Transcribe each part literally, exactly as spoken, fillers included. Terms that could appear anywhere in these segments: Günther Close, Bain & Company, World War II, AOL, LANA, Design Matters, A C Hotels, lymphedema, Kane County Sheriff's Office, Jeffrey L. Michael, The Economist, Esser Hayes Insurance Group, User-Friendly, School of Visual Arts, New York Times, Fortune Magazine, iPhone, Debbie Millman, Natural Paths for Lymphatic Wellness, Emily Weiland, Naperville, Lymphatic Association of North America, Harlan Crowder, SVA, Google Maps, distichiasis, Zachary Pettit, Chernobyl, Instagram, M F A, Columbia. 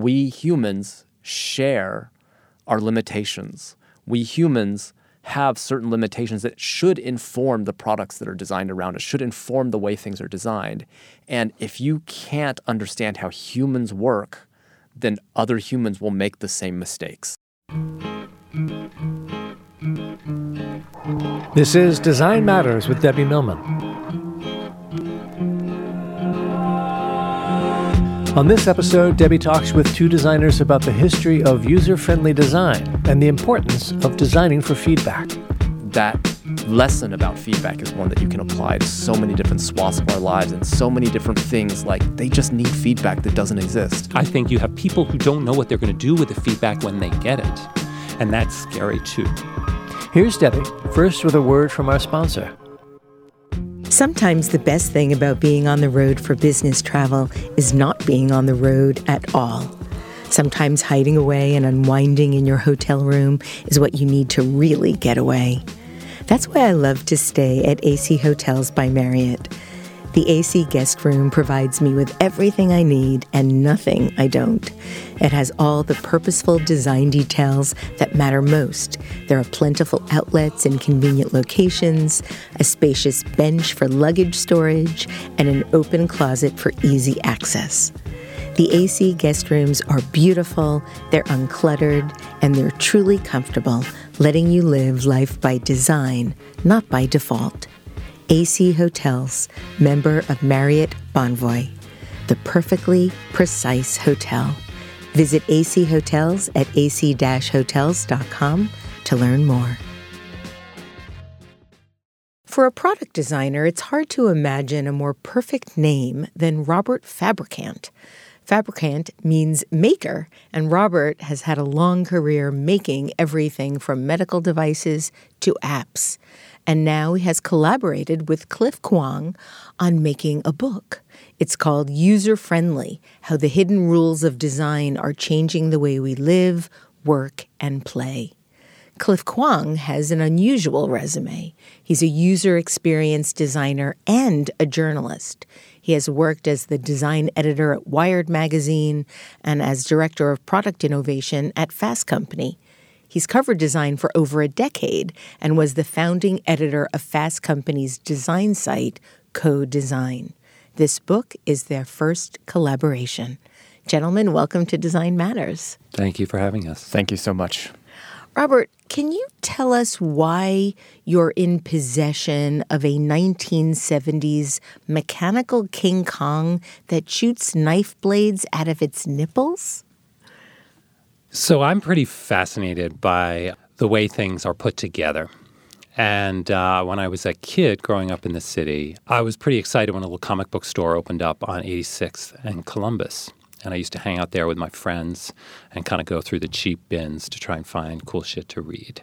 we humans share our limitations. We humans have certain limitations that should inform the products that are designed around us, should inform the way things are designed. And if you can't understand how humans work, then other humans will make the same mistakes. This is Design Matters with Debbie Millman. On this episode, Debbie talks with two designers about the history of user-friendly design and the importance of designing for feedback. That lesson about feedback is one that you can apply to so many different swaths of our lives and so many different things, like they just need feedback that doesn't exist. I think you have people who don't know what they're going to do with the feedback when they get it, and that's scary too. Here's Debbie, first with a word from our sponsor. Sometimes the best thing about being on the road for business travel is not being on the road at all. Sometimes hiding away and unwinding in your hotel room is what you need to really get away. That's why I love to stay at A C Hotels by Marriott. The A C guest room provides me with everything I need and nothing I don't. It has all the purposeful design details that matter most. There are plentiful outlets in convenient locations, a spacious bench for luggage storage, and an open closet for easy access. The A C guest rooms are beautiful, they're uncluttered, and they're truly comfortable, letting you live life by design, not by default. A C Hotels, member of Marriott Bonvoy, the perfectly precise hotel. Visit A C Hotels at a c dash hotels dot com to learn more. For a product designer, it's hard to imagine a more perfect name than Robert Fabricant. Fabricant means maker, and Robert has had a long career making everything from medical devices to apps. And now he has collaborated with Cliff Kuang on making a book. It's called User-Friendly: How the Hidden Rules of Design Are Changing the Way We Live, Work, and Play. Cliff Kuang has an unusual resume. He's a user experience designer and a journalist. He has worked as the design editor at Wired magazine and as director of product innovation at Fast Company. He's covered design for over a decade and was the founding editor of Fast Company's design site, Co.Design. This book is their first collaboration. Gentlemen, welcome to Design Matters. Thank you for having us. Thank you so much. Robert, can you tell us why you're in possession of a nineteen seventies mechanical King Kong that shoots knife blades out of its nipples? So I'm pretty fascinated by the way things are put together. And uh, when I was a kid growing up in the city, I was pretty excited when a little comic book store opened up on eighty-sixth and Columbus. And I used to hang out there with my friends and kind of go through the cheap bins to try and find cool shit to read.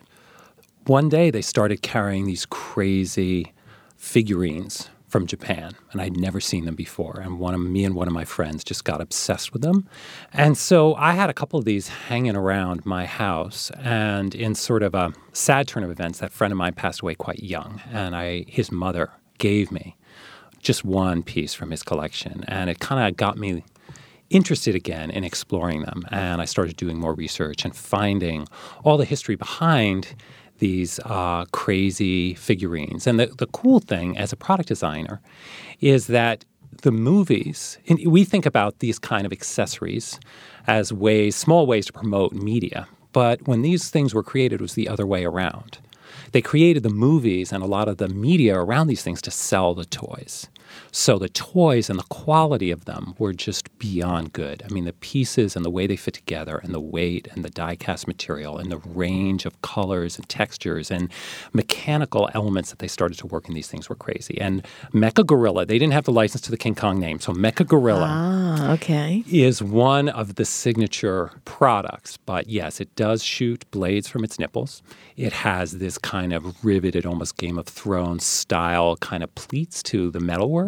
One day, they started carrying these crazy figurines from Japan, and I'd never seen them before. And one of me and one of my friends just got obsessed with them. And so I had a couple of these hanging around my house. And in sort of a sad turn of events, that friend of mine passed away quite young, and I, his mother gave me just one piece from his collection. And it kind of got me interested again in exploring them. And I started doing more research and finding all the history behind these uh, crazy figurines. And the, the cool thing as a product designer is that the movies, and we think about these kind of accessories as ways, small ways to promote media. But when these things were created, it was the other way around. They created the movies and a lot of the media around these things to sell the toys. So the toys and the quality of them were just beyond good. I mean, the pieces and the way they fit together and the weight and the die-cast material and the range of colors and textures and mechanical elements that they started to work in these things were crazy. And Mecha Gorilla, they didn't have the license to the King Kong name, so Mecha Gorilla ah, okay. is one of the signature products. But yes, it does shoot blades from its nipples. It has this kind of riveted, almost Game of Thrones style kind of pleats to the metalwork.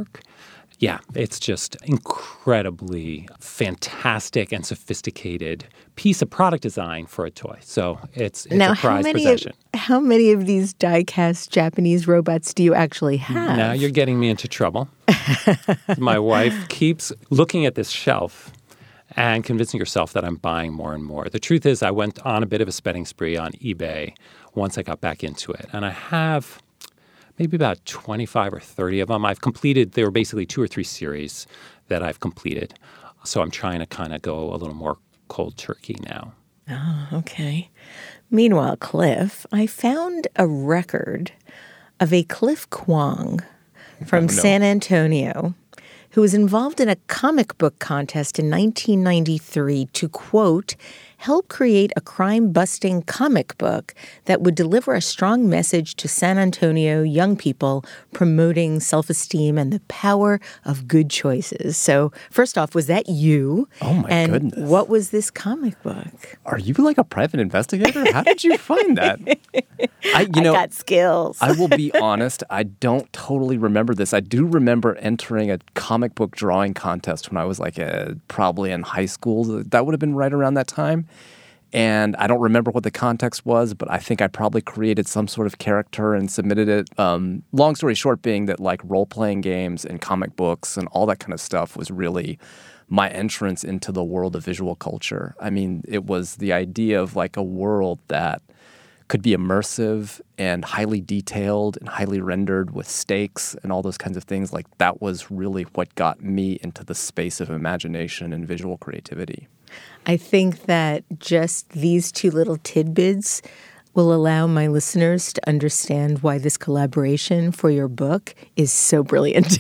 Yeah, it's just incredibly fantastic and sophisticated piece of product design for a toy. So it's, it's now, a prized possession. Of, how many of these die-cast Japanese robots do you actually have? Now you're getting me into trouble. My wife keeps looking at this shelf and convincing yourself that I'm buying more and more. The truth is I went on a bit of a spending spree on eBay once I got back into it. And I have maybe about twenty-five or thirty of them. I've completed, there were basically two or three series that I've completed. So I'm trying to kind of go a little more cold turkey now. Oh, okay. Meanwhile, Cliff, I found a record of a Cliff Kuang from oh, no. San Antonio who was involved in a comic book contest in nineteen ninety-three to, quote, help create a crime-busting comic book that would deliver a strong message to San Antonio young people promoting self-esteem and the power of good choices. So first off, was that you? Oh, my and goodness. And what was this comic book? Are you like a private investigator? How did you find that? I, you know, I got skills. I will be honest. I don't totally remember this. I do remember entering a comic book drawing contest when I was like a, probably in high school. That would have been right around that time. And I don't remember what the context was, but I think I probably created some sort of character and submitted it. Um, long story short being that like role-playing games and comic books and all that kind of stuff was really my entrance into the world of visual culture. I mean, it was the idea of like a world that could be immersive and highly detailed and highly rendered with stakes and all those kinds of things. Like that was really what got me into the space of imagination and visual creativity. I think that just these two little tidbits will allow my listeners to understand why this collaboration for your book is so brilliant.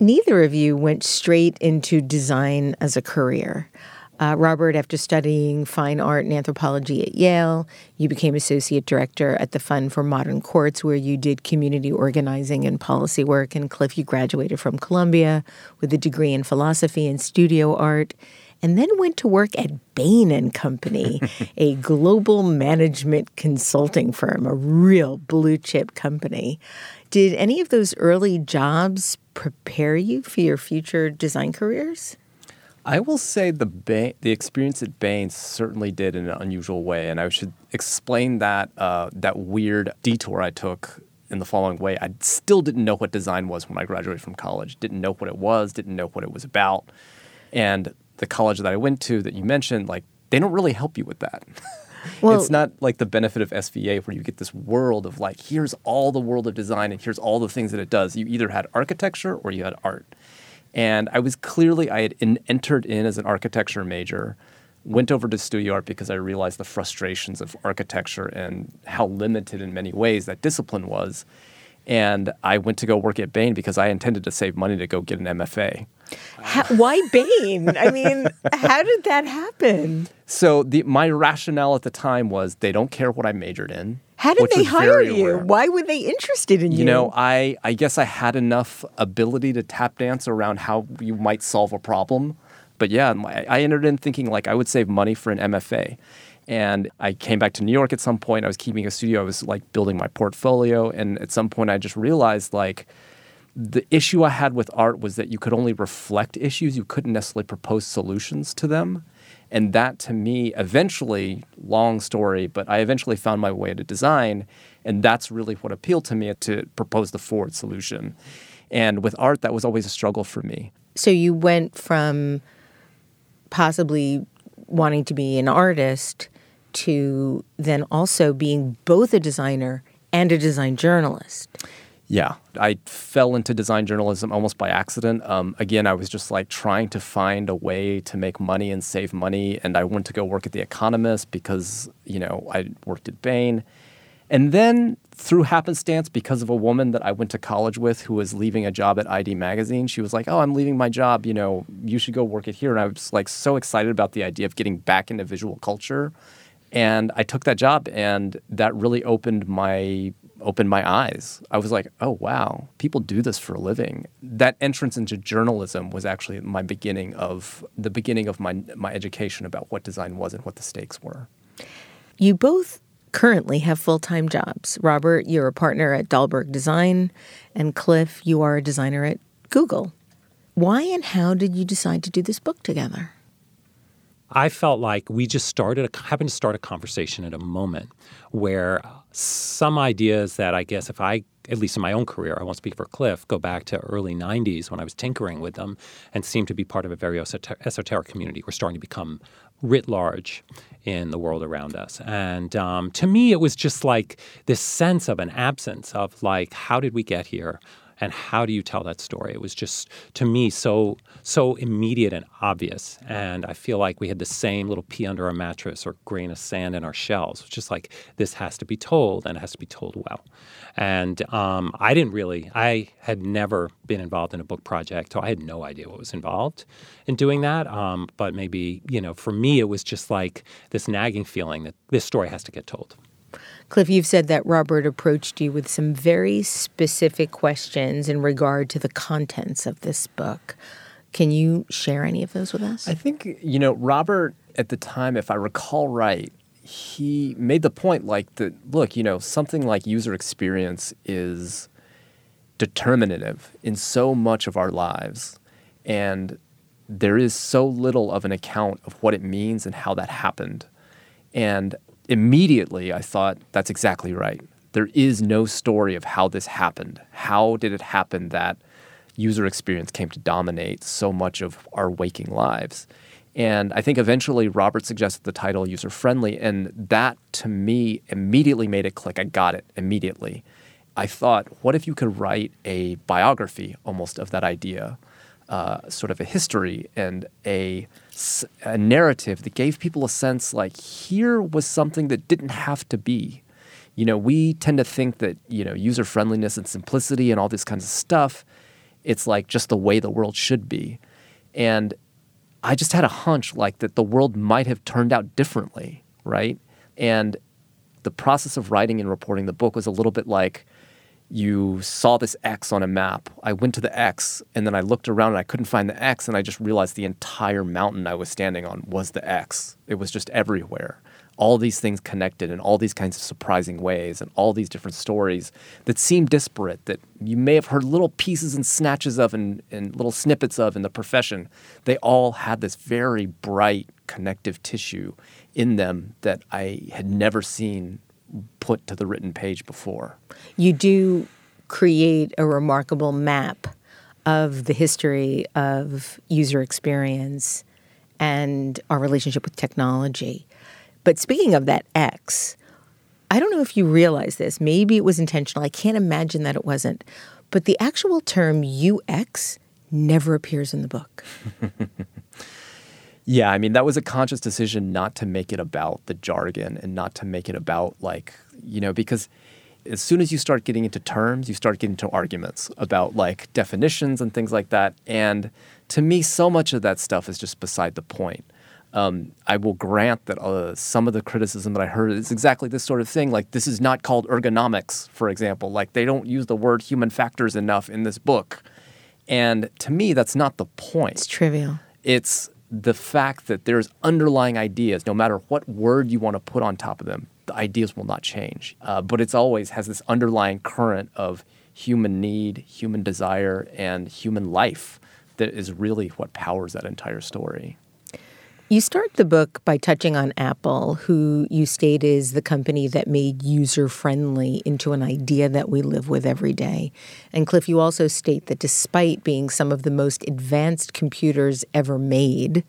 Neither of you went straight into design as a career. Uh, Robert, after studying fine art and anthropology at Yale, you became associate director at the Fund for Modern Courts, where you did community organizing and policy work. And Cliff, you graduated from Columbia with a degree in philosophy and studio art, and then went to work at Bain and Company, a global management consulting firm, a real blue-chip company. Did any of those early jobs prepare you for your future design careers? I will say the Bain, the experience at Bain certainly did in an unusual way, and I should explain that uh, that weird detour I took in the following way. I still didn't know what design was when I graduated from college. Didn't know what it was. Didn't know what it was about. And the college that I went to that you mentioned, like they don't really help you with that. Well, it's not like the benefit of S V A where you get this world of like here's all the world of design and here's all the things that it does. You either had architecture or you had art. And I was clearly, I had in, entered in as an architecture major, went over to studio art because I realized the frustrations of architecture and how limited in many ways that discipline was. And I went to go work at Bain because I intended to save money to go get an M F A. How, why Bain? I mean, how did that happen? So the, my rationale at the time was they don't care what I majored in. How did they hire you? Rare. Why were they interested in you? You know, I, I guess I had enough ability to tap dance around how you might solve a problem. But yeah, I, I entered in thinking like I would save money for an M F A. And I came back to New York at some point. I was keeping a studio. I was like building my portfolio. And at some point I just realized like the issue I had with art was that you could only reflect issues. You couldn't necessarily propose solutions to them. And that, to me, eventually, long story, but I eventually found my way to design. And that's really what appealed to me, to propose the forward solution. And with art, that was always a struggle for me. So you went from possibly wanting to be an artist to then also being both a designer and a design journalist. Yeah. I fell into design journalism almost by accident. Um, again, I was just like trying to find a way to make money and save money. And I went to go work at The Economist because, you know, I worked at Bain. And then through happenstance, because of a woman that I went to college with who was leaving a job at I D Magazine, she was like, oh, I'm leaving my job. You know, you should go work it here. And I was like so excited about the idea of getting back into visual culture. And I took that job and that really opened my opened my eyes. I was like, oh, wow, people do this for a living. That entrance into journalism was actually my beginning of the beginning of my my education about what design was and what the stakes were. You both currently have full-time jobs. Robert, you're a partner at Dahlberg Design, and Cliff, you are a designer at Google. Why and how did you decide to do this book together? I felt like we just started, a, happened to start a conversation at a moment where some ideas that I guess if I at least in my own career, I won't speak for Cliff, go back to early nineties when I was tinkering with them and seemed to be part of a very esoteric community. We're starting to become writ large in the world around us. And um, to me, it was just like this sense of an absence of like, how did we get here? And how do you tell that story? It was just, to me, so so immediate and obvious. And I feel like we had the same little pea under our mattress or grain of sand in our shells. It's just like, this has to be told, and it has to be told well. And um, I didn't really, I had never been involved in a book project, so I had no idea what was involved in doing that. Um, but maybe, you know, for me, it was just like this nagging feeling that this story has to get told. Cliff, you've said that Robert approached you with some very specific questions in regard to the contents of this book. Can you share any of those with us? I think, you know, Robert, at the time, if I recall right, he made the point like that, look, you know, something like user experience is determinative in so much of our lives. And there is so little of an account of what it means and how that happened. And immediately, I thought, that's exactly right. There is no story of how this happened. How did it happen that user experience came to dominate so much of our waking lives? And I think eventually Robert suggested the title User-Friendly, and that, to me, immediately made it click. I got it immediately. I thought, what if you could write a biography almost of that idea? Uh, sort of a history and a, a narrative that gave people a sense like here was something that didn't have to be. You know, we tend to think that, you know, user-friendliness and simplicity and all this kinds of stuff, it's like just the way the world should be. And I just had a hunch like that the world might have turned out differently, right? And the process of writing and reporting the book was a little bit like, you saw this X on a map. I went to the X, and then I looked around, and I couldn't find the X, and I just realized the entire mountain I was standing on was the X. It was just everywhere. All these things connected in all these kinds of surprising ways and all these different stories that seem disparate, that you may have heard little pieces and snatches of and, and little snippets of in the profession. They all had this very bright connective tissue in them that I had never seen put to the written page before. You do create a remarkable map of the history of user experience and our relationship with technology. But speaking of that X, I don't know if you realize this. Maybe it was intentional. I can't imagine that it wasn't. But the actual term U X never appears in the book. Yeah, I mean, that was a conscious decision not to make it about the jargon and not to make it about, like, you know, because as soon as you start getting into terms, you start getting into arguments about, like, definitions and things like that. And to me, so much of that stuff is just beside the point. Um, I will grant that uh, some of the criticism that I heard is exactly this sort of thing. Like, this is not called ergonomics, for example. Like, they don't use the word human factors enough in this book. And to me, that's not the point. It's trivial. It's the fact that there's underlying ideas, no matter what word you want to put on top of them, the ideas will not change. Uh, but it's always has this underlying current of human need, human desire, and human life that is really what powers that entire story. You start the book by touching on Apple, who you state is the company that made user-friendly into an idea that we live with every day. And Cliff, you also state that despite being some of the most advanced computers ever made,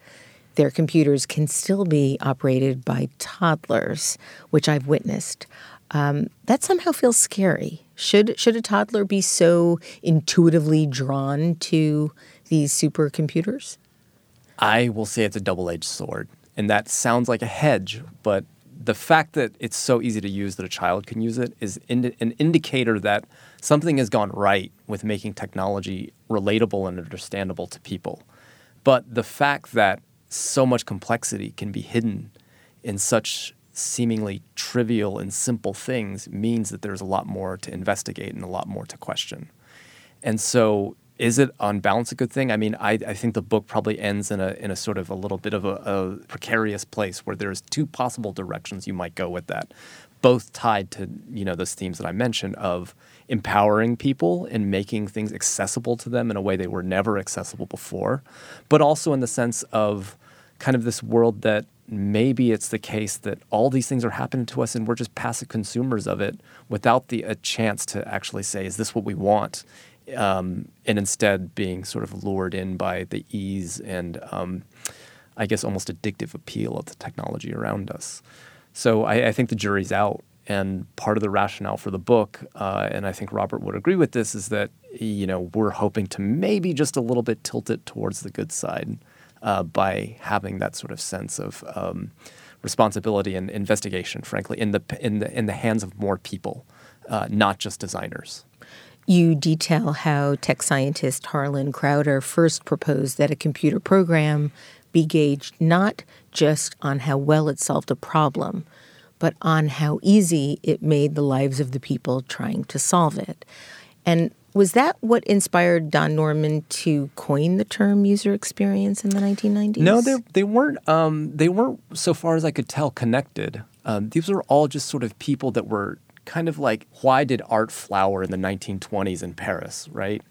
their computers can still be operated by toddlers, which I've witnessed. Um, that somehow feels scary. Should, should a toddler be so intuitively drawn to these supercomputers? I will say it's a double-edged sword, and that sounds like a hedge, but the fact that it's so easy to use that a child can use it is indi- an indicator that something has gone right with making technology relatable and understandable to people. But the fact that so much complexity can be hidden in such seemingly trivial and simple things means that there's a lot more to investigate and a lot more to question. And so is it, on balance, a good thing? I mean, I, I think the book probably ends in a in a sort of a little bit of a, a precarious place where there's two possible directions you might go with that, both tied to, you know, those themes that I mentioned of empowering people and making things accessible to them in a way they were never accessible before, but also in the sense of kind of this world that maybe it's the case that all these things are happening to us and we're just passive consumers of it without the a chance to actually say, is this what we want? Um, and instead being sort of lured in by the ease and um, I guess almost addictive appeal of the technology around us. So I, I think the jury's out. And part of the rationale for the book, uh, and I think Robert would agree with this, is that, you know, we're hoping to maybe just a little bit tilt it towards the good side uh, by having that sort of sense of um, responsibility and investigation, frankly, in the in the in the hands of more people, uh, not just designers. You detail how tech scientist Harlan Crowder first proposed that a computer program be gauged not just on how well it solved a problem, but on how easy it made the lives of the people trying to solve it. And was that what inspired Don Norman to coin the term user experience in the nineteen nineties? No, they they weren't. Um, they weren't, so far as I could tell, connected. Um, these were all just sort of people that were kind of like, why did art flower in the nineteen twenties in Paris, right?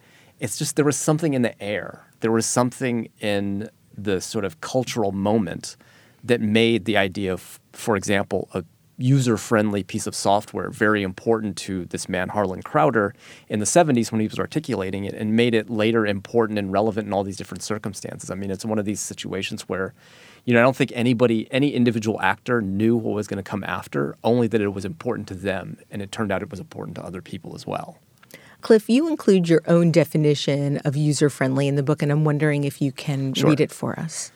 It's just there was something in the air. There was something in the sort of cultural moment that made the idea of, for example, a user-friendly piece of software very important to this man, Harlan Crowder, in the seventies when he was articulating it, and made it later important and relevant in all these different circumstances. I mean, it's one of these situations where, you know, I don't think anybody, any individual actor knew what was going to come after, only that it was important to them, and it turned out it was important to other people as well. Cliff, you include your own definition of user-friendly in the book, and I'm wondering if you can Sure. read it for us.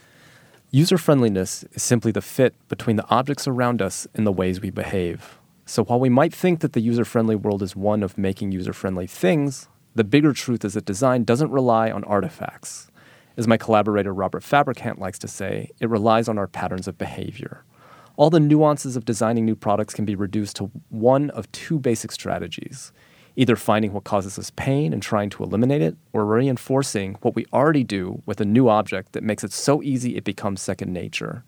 User-friendliness is simply the fit between the objects around us and the ways we behave. So while we might think that the user-friendly world is one of making user-friendly things, the bigger truth is that design doesn't rely on artifacts. As my collaborator Robert Fabricant likes to say, it relies on our patterns of behavior. All the nuances of designing new products can be reduced to one of two basic strategies, either finding what causes us pain and trying to eliminate it, or reinforcing what we already do with a new object that makes it so easy it becomes second nature.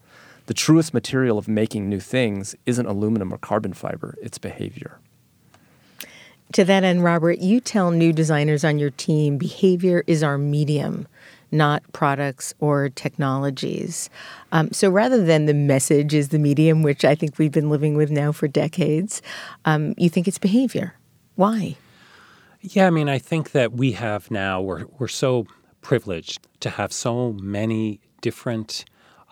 The truest material of making new things isn't aluminum or carbon fiber, it's behavior. To that end, Robert, you tell new designers on your team behavior is our medium, not products or technologies. Um, so rather than the message is the medium, which I think we've been living with now for decades, um, you think it's behavior. Why? Yeah, I mean, I think that we have now, we're, we're so privileged to have so many different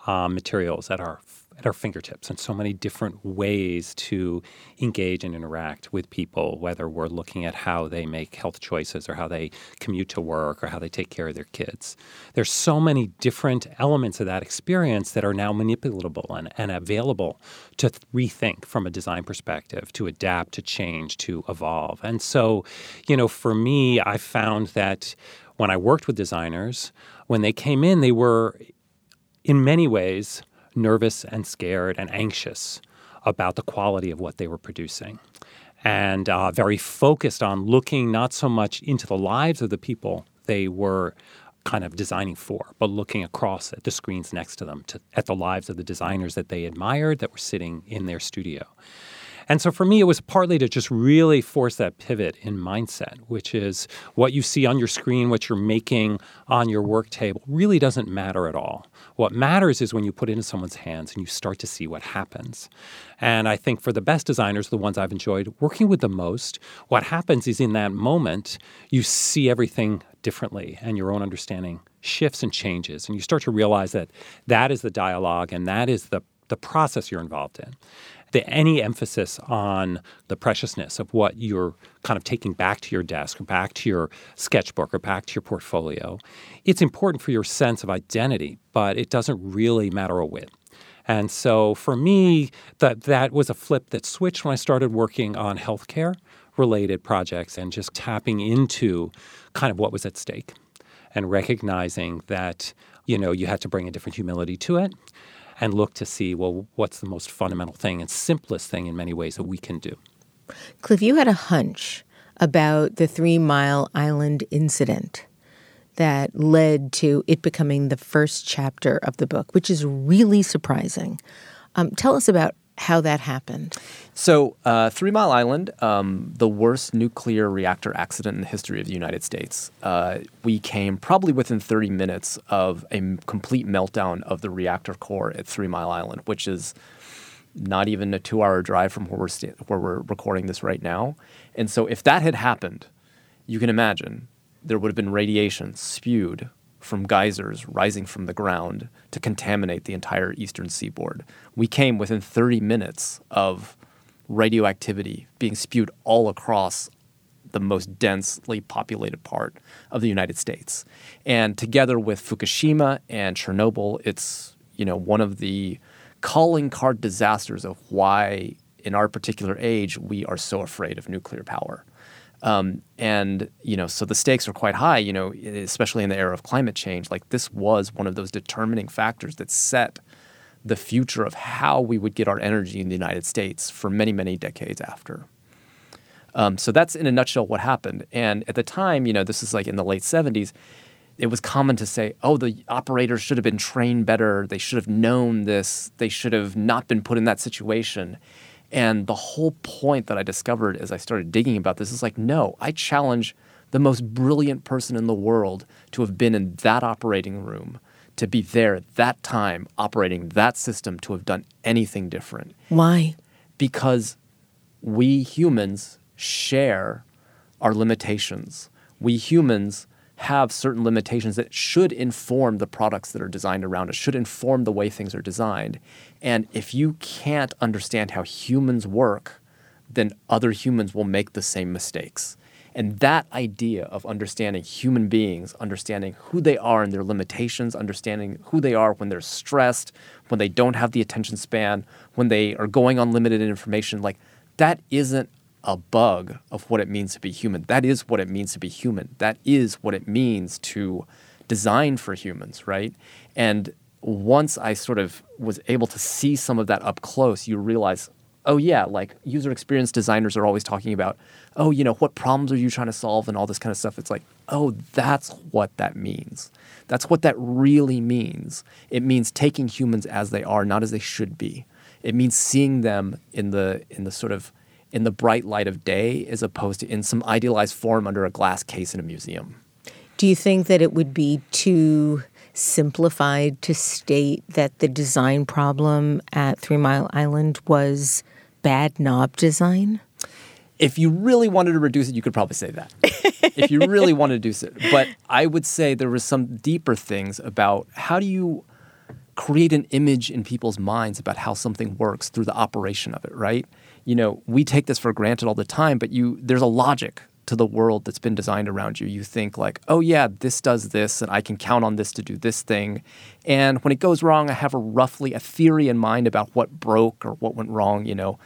uh, materials at our at our fingertips and so many different ways to engage and interact with people, whether we're looking at how they make health choices or how they commute to work or how they take care of their kids. There's so many different elements of that experience that are now manipulatable and, and available to th- rethink from a design perspective, to adapt, to change, to evolve. And so, you know, for me, I found that when I worked with designers, when they came in, they were in many ways nervous and scared and anxious about the quality of what they were producing, and uh, very focused on looking not so much into the lives of the people they were kind of designing for, but looking across at the screens next to them, to, at the lives of the designers that they admired that were sitting in their studio. And so for me, it was partly to just really force that pivot in mindset, which is what you see on your screen, what you're making on your work table really doesn't matter at all. What matters is when you put it into someone's hands and you start to see what happens. And I think for the best designers, the ones I've enjoyed working with the most, what happens is in that moment, you see everything differently and your own understanding shifts and changes. And you start to realize that that is the dialogue and that is the, the process you're involved in. The, any emphasis on the preciousness of what you're kind of taking back to your desk or back to your sketchbook or back to your portfolio, it's important for your sense of identity, but it doesn't really matter a whit. And so for me, that that was a flip that switched when I started working on healthcare-related projects and just tapping into kind of what was at stake and recognizing that, you know, you had to bring a different humility to it and look to see, well, what's the most fundamental thing and simplest thing in many ways that we can do. Cliff, you had a hunch about the Three Mile Island incident that led to it becoming the first chapter of the book, which is really surprising. Um, tell us about how that happened. So uh, Three Mile Island, um, the worst nuclear reactor accident in the history of the United States. Uh, we came probably within thirty minutes of a m- complete meltdown of the reactor core at Three Mile Island, which is not even a two-hour drive from where we're, sta- where we're recording this right now. And so if that had happened, you can imagine there would have been radiation spewed from geysers rising from the ground to contaminate the entire eastern seaboard. We came within thirty minutes of radioactivity being spewed all across the most densely populated part of the United States. And together with Fukushima and Chernobyl, it's, you know, one of the calling card disasters of why, in our particular age, we are so afraid of nuclear power. Um, and, you know, so the stakes are quite high, you know, especially in the era of climate change. Like, this was one of those determining factors that set the future of how we would get our energy in the United States for many, many decades after. Um, so that's, in a nutshell, what happened. And at the time, you know, this is like in the late seventies, it was common to say, oh, the operators should have been trained better. They should have known this. They should have not been put in that situation. And the whole point that I discovered as I started digging about this is like, no, I challenge the most brilliant person in the world to have been in that operating room, to be there at that time operating that system, to have done anything different. Why? Because we humans share our limitations. We humans have certain limitations that should inform the products that are designed around us, should inform the way things are designed. And if you can't understand how humans work, then other humans will make the same mistakes. And that idea of understanding human beings, understanding who they are and their limitations, understanding who they are when they're stressed, when they don't have the attention span, when they are going on limited information, like, that isn't a bug of what it means to be human. That is what it means to be human. That is what it means to design for humans, right? And once I sort of was able to see some of that up close, you realize, oh yeah, like, user experience designers are always talking about, oh, you know, what problems are you trying to solve and all this kind of stuff. It's like, oh, that's what that means. That's what that really means. It means taking humans as they are, not as they should be. It means seeing them in the in the sort of in the bright light of day, as opposed to in some idealized form under a glass case in a museum. Do you think that it would be too simplified to state that the design problem at Three Mile Island was bad knob design? If you really wanted to reduce it, you could probably say that. If you really want to reduce it. But I would say there was some deeper things about how do you create an image in people's minds about how something works through the operation of it, right? You know, we take this for granted all the time, but you there's a logic to the world that's been designed around you. You think like, oh yeah, this does this, and I can count on this to do this thing. And when it goes wrong, I have a roughly a theory in mind about what broke or what went wrong. You know,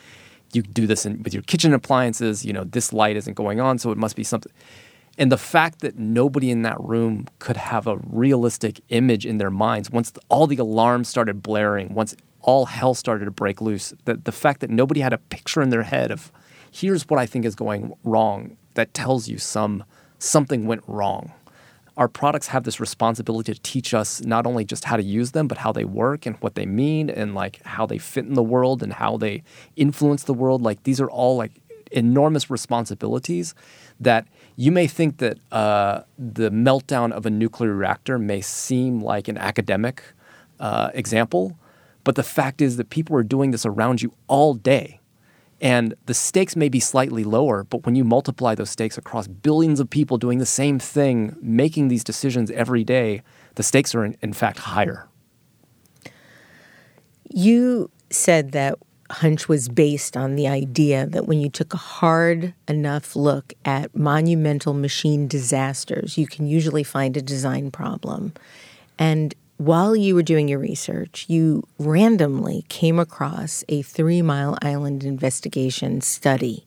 you do this in, with your kitchen appliances. You know, this light isn't going on, so it must be something. And the fact that nobody in that room could have a realistic image in their minds, once the, all the alarms started blaring, once all hell started to break loose, the, the fact that nobody had a picture in their head of, here's what I think is going wrong, that tells you some something went wrong. Our products have this responsibility to teach us not only just how to use them, but how they work and what they mean and like how they fit in the world and how they influence the world. Like, these are all like enormous responsibilities that you may think that uh, the meltdown of a nuclear reactor may seem like an academic uh, example, but the fact is that people are doing this around you all day. And the stakes may be slightly lower, but when you multiply those stakes across billions of people doing the same thing, making these decisions every day, the stakes are in, in fact higher. You said that Hunch was based on the idea that when you took a hard enough look at monumental machine disasters, you can usually find a design problem. And while you were doing your research, you randomly came across a Three Mile Island investigation study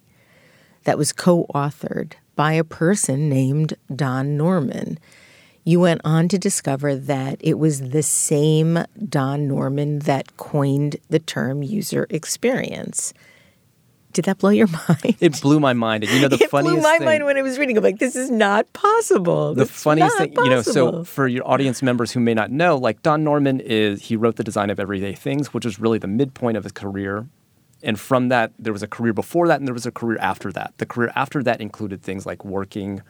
that was co-authored by a person named Don Norman. You went on to discover that it was the same Don Norman that coined the term user experience. Did that blow your mind? It blew my mind. And you know, the it funniest thing. It blew my thing, mind when I was reading. I'm like, this is not possible. The That's funniest thing, possible. You know, so for your audience members who may not know, like, Don Norman is, he wrote The Design of Everyday Things, which was really the midpoint of his career. And from that, there was a career before that, and there was a career after that. The career after that included things like working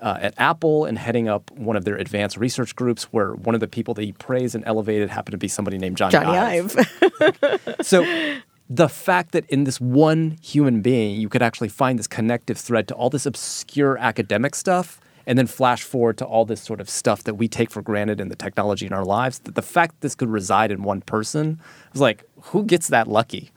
uh, at Apple and heading up one of their advanced research groups, where one of the people that he praised and elevated happened to be somebody named Johnny, Johnny Ive. Ive. So the fact that in this one human being, you could actually find this connective thread to all this obscure academic stuff, and then flash forward to all this sort of stuff that we take for granted in the technology in our lives, that the fact that this could reside in one person, was like, who gets that lucky?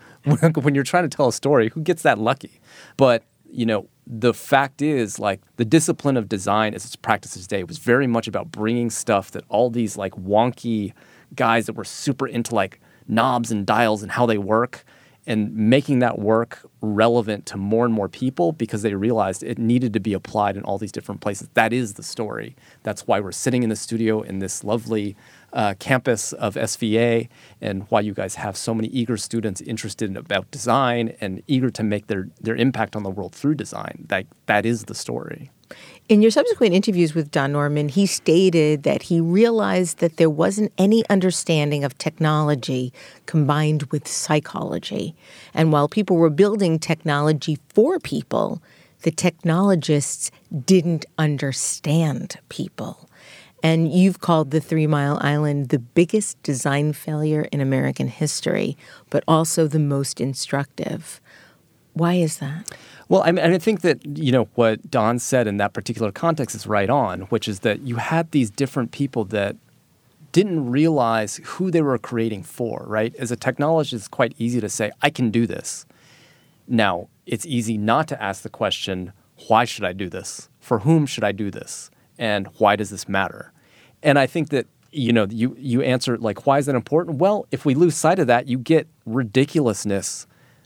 When you're trying to tell a story, who gets that lucky? But, you know, the fact is, like, the discipline of design as it's practiced today was very much about bringing stuff that all these, like, wonky guys that were super into, like, knobs and dials and how they work, and making that work relevant to more and more people because they realized it needed to be applied in all these different places. That is the story. That's why we're sitting in the studio in this lovely uh, campus of S V A, and why you guys have so many eager students interested in, about design and eager to make their, their impact on the world through design. That, that is the story. In your subsequent interviews with Don Norman, he stated that he realized that there wasn't any understanding of technology combined with psychology. And while people were building technology for people, the technologists didn't understand people. And you've called the Three Mile Island the biggest design failure in American history, but also the most instructive. Why is that? Well, I mean, I think that, you know, what Don said in that particular context is right on, which is that you had these different people that didn't realize who they were creating for, right? As a technologist, it's quite easy to say, I can do this. Now, it's easy not to ask the question, why should I do this? For whom should I do this? And why does this matter? And I think that, you know, you, you answer, like, why is that important? Well, if we lose sight of that, you get ridiculousness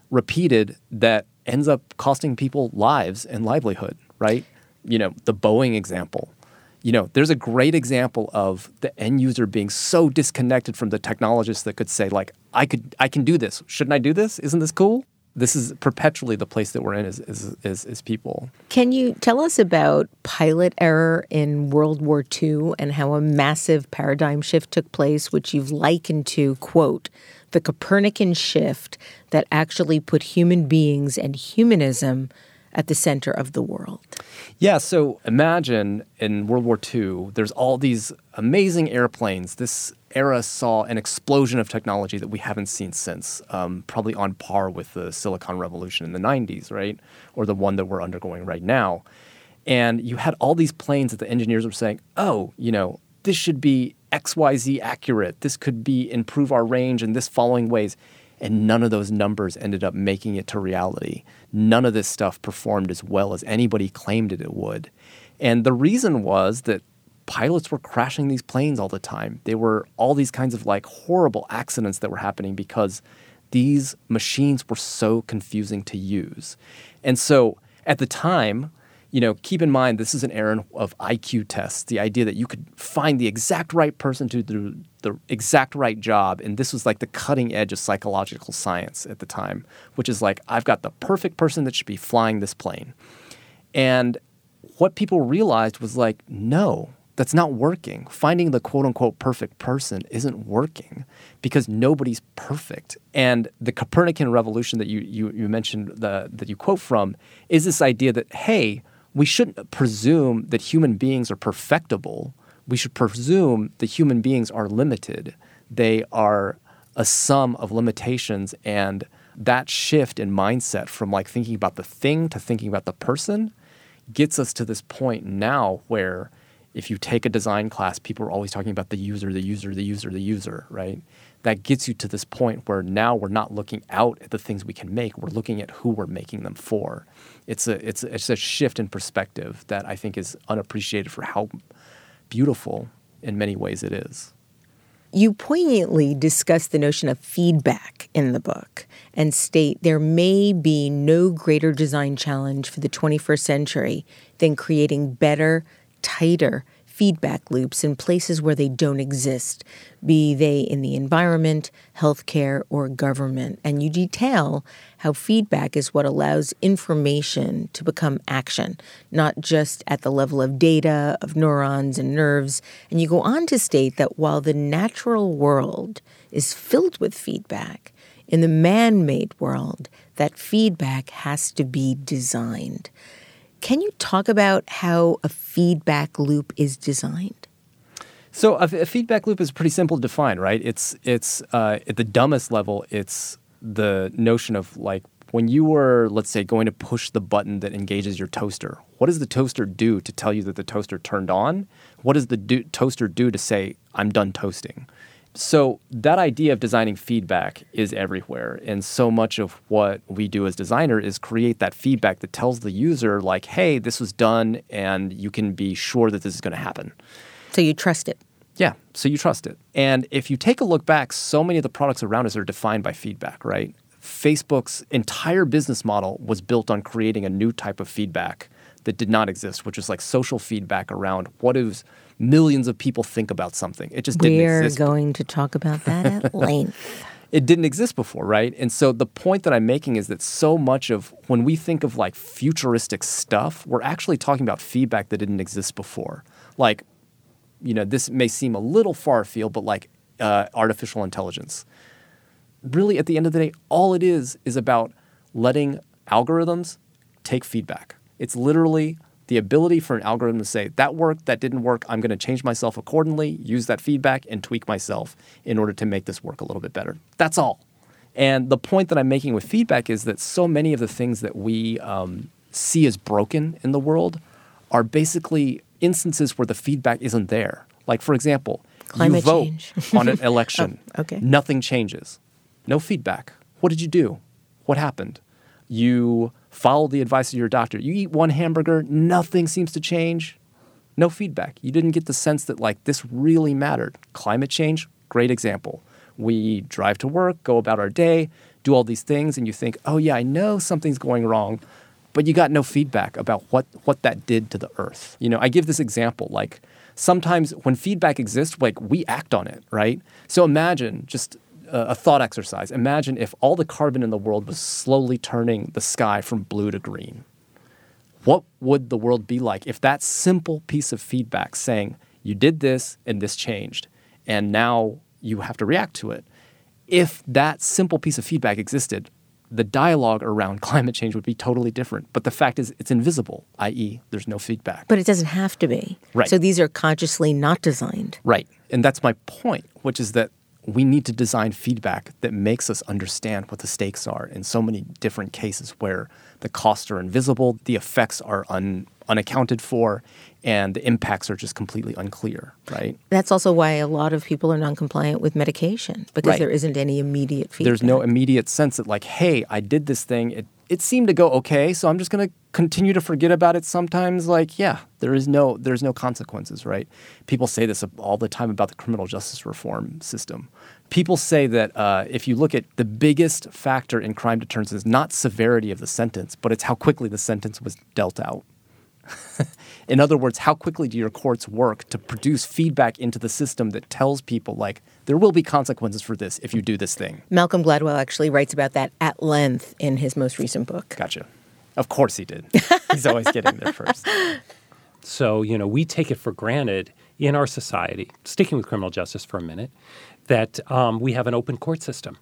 repeated that ends up costing people lives and livelihood, right? You know, the Boeing example. You know, there's a great example of the end user being so disconnected from the technologist that could say, like, I could, I can do this. Shouldn't I do this? Isn't this cool? This is perpetually the place that we're in as, as, as, as people. Can you tell us about pilot error in World War Two and how a massive paradigm shift took place, which you've likened to, quote, the Copernican shift that actually put human beings and humanism at the center of the world? Yeah, so imagine in World War Two, there's all these amazing airplanes. This era saw an explosion of technology that we haven't seen since, um, probably on par with the Silicon Revolution in the nineties, right? Or the one that we're undergoing right now. And you had all these planes that the engineers were saying, oh, you know, this should be X Y Z accurate. This could be improve our range in this following ways. And none of those numbers ended up making it to reality. None of this stuff performed as well as anybody claimed it, it would. And the reason was that pilots were crashing these planes all the time. There were all these kinds of, like, horrible accidents that were happening because these machines were so confusing to use. And so at the time, you know, keep in mind, this is an era of I Q tests, the idea that you could find the exact right person to do the exact right job. And this was like the cutting edge of psychological science at the time, which is like, I've got the perfect person that should be flying this plane. And what people realized was like, no, that's not working. Finding the quote unquote perfect person isn't working because nobody's perfect. And the Copernican revolution that you, you, you mentioned, the, that you quote from, is this idea that, hey, we shouldn't presume that human beings are perfectible. We should presume that human beings are limited. They are a sum of limitations, and that shift in mindset from, like, thinking about the thing to thinking about the person gets us to this point now where if you take a design class, people are always talking about the user, the user, the user, the user, right? That gets you to this point where now we're not looking out at the things we can make. We're looking at who we're making them for. It's a it's a, it's a shift in perspective that I think is unappreciated for how beautiful in many ways it is. You poignantly discuss the notion of feedback in the book and state there may be no greater design challenge for the twenty-first century than creating better, tighter feedback loops in places where they don't exist, be they in the environment, healthcare, or government. And you detail how feedback is what allows information to become action, not just at the level of data, of neurons and nerves. And you go on to state that while the natural world is filled with feedback. In the man-made world, that feedback has to be designed. Can you talk about how a feedback loop is designed? So a, a feedback loop is pretty simple to define, right? It's it's uh, at the dumbest level, it's the notion of, like, when you were, let's say, going to push the button that engages your toaster, what does the toaster do to tell you that the toaster turned on? What does the do- toaster do to say, I'm done toasting? So that idea of designing feedback is everywhere. And so much of what we do as designer is create that feedback that tells the user, like, hey, this was done and you can be sure that this is going to happen. So you trust it. Yeah. So you trust it. And if you take a look back, so many of the products around us are defined by feedback, right? Facebook's entire business model was built on creating a new type of feedback that did not exist, which was like social feedback around what is millions of people think about something. It just didn't We're exist. We're going to talk about that at length. It didn't exist before, right? And so the point that I'm making is that so much of when we think of, like, futuristic stuff, we're actually talking about feedback that didn't exist before. Like, you know, this may seem a little far afield, but like uh, artificial intelligence. Really, at the end of the day, all it is is about letting algorithms take feedback. It's literally the ability for an algorithm to say, that worked, that didn't work, I'm going to change myself accordingly, use that feedback, and tweak myself in order to make this work a little bit better. That's all. And the point that I'm making with feedback is that so many of the things that we um, see as broken in the world are basically instances where the feedback isn't there. Like, for example, Climate you vote change. on an election. Oh, okay. Nothing changes. No feedback. What did you do? What happened? You follow the advice of your doctor. You eat one hamburger. Nothing seems to change. No feedback. You didn't get the sense that, like, this really mattered. Climate change, great example. We drive to work, go about our day, do all these things, and you think, oh, yeah, I know something's going wrong, but you got no feedback about what, what that did to the earth. You know, I give this example, like, sometimes when feedback exists, like, we act on it, right? So imagine just... a thought exercise. Imagine if all the carbon in the world was slowly turning the sky from blue to green. What would the world be like if that simple piece of feedback saying, you did this and this changed, and now you have to react to it? If that simple piece of feedback existed, the dialogue around climate change would be totally different. But the fact is it's invisible, that is there's no feedback. But it doesn't have to be. Right. So these are consciously not designed. Right. And that's my point, which is that we need to design feedback that makes us understand what the stakes are in so many different cases where the costs are invisible, the effects are un- unaccounted for, and the impacts are just completely unclear, right? That's also why a lot of people are non-compliant with medication, because right. there isn't any immediate feedback. There's no immediate sense that, like, hey, I did this thing, it, it seemed to go okay, so I'm just going to continue to forget about it sometimes. Like, yeah, there is no, there's no consequences, right? People say this all the time about the criminal justice reform system. People say that uh, if you look at the biggest factor in crime deterrence is not severity of the sentence, but it's how quickly the sentence was dealt out. In other words, how quickly do your courts work to produce feedback into the system that tells people, like, there will be consequences for this if you do this thing? Malcolm Gladwell actually writes about that at length in his most recent book. Gotcha. Of course he did. He's always getting there first. So, you know, we take it for granted in our society, sticking with criminal justice for a minute, that um, we have an open court system.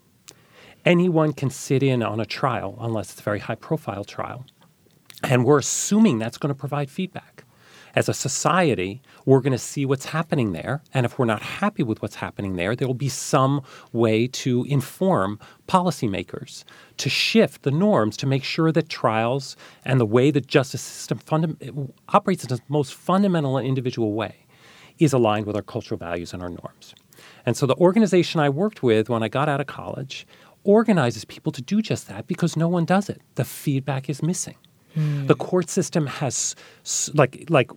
Anyone can sit in on a trial, unless it's a very high-profile trial. And we're assuming that's going to provide feedback. As a society, we're going to see what's happening there. And if we're not happy with what's happening there, there will be some way to inform policymakers, to shift the norms, to make sure that trials and the way the justice system funda- operates in the most fundamental and individual way is aligned with our cultural values and our norms. And so the organization I worked with when I got out of college organizes people to do just that because no one does it. The feedback is missing. The court system has, like, like,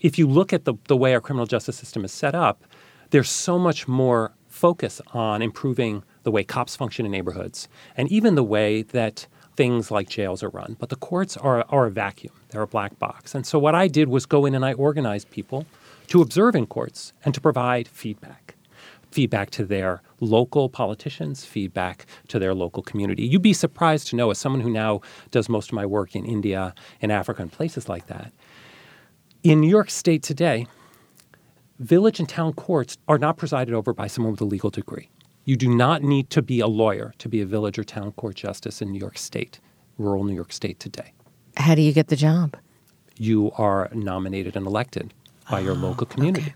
if you look at the, the way our criminal justice system is set up, there's so much more focus on improving the way cops function in neighborhoods and even the way that things like jails are run. But the courts are, are a vacuum. They're a black box. And so what I did was go in and I organized people to observe in courts and to provide feedback. Feedback to their local politicians, feedback to their local community. You'd be surprised to know, as someone who now does most of my work in India and Africa and places like that, in New York State today, village and town courts are not presided over by someone with a legal degree. You do not need to be a lawyer to be a village or town court justice in New York State, rural New York State today. How do you get the job? You are nominated and elected by oh, your local community. Okay.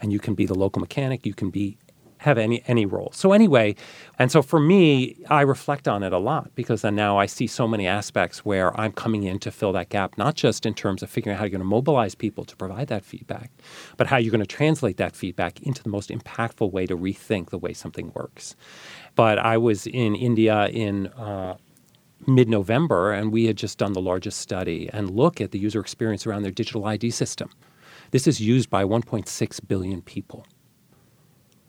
And you can be the local mechanic. You can be have any any role. So anyway, and so for me, I reflect on it a lot because then now I see so many aspects where I'm coming in to fill that gap, not just in terms of figuring out how you're going to mobilize people to provide that feedback, but how you're going to translate that feedback into the most impactful way to rethink the way something works. But I was in India in uh, mid-November, and we had just done the largest study and look at the user experience around their digital I D system. This is used by one point six billion people.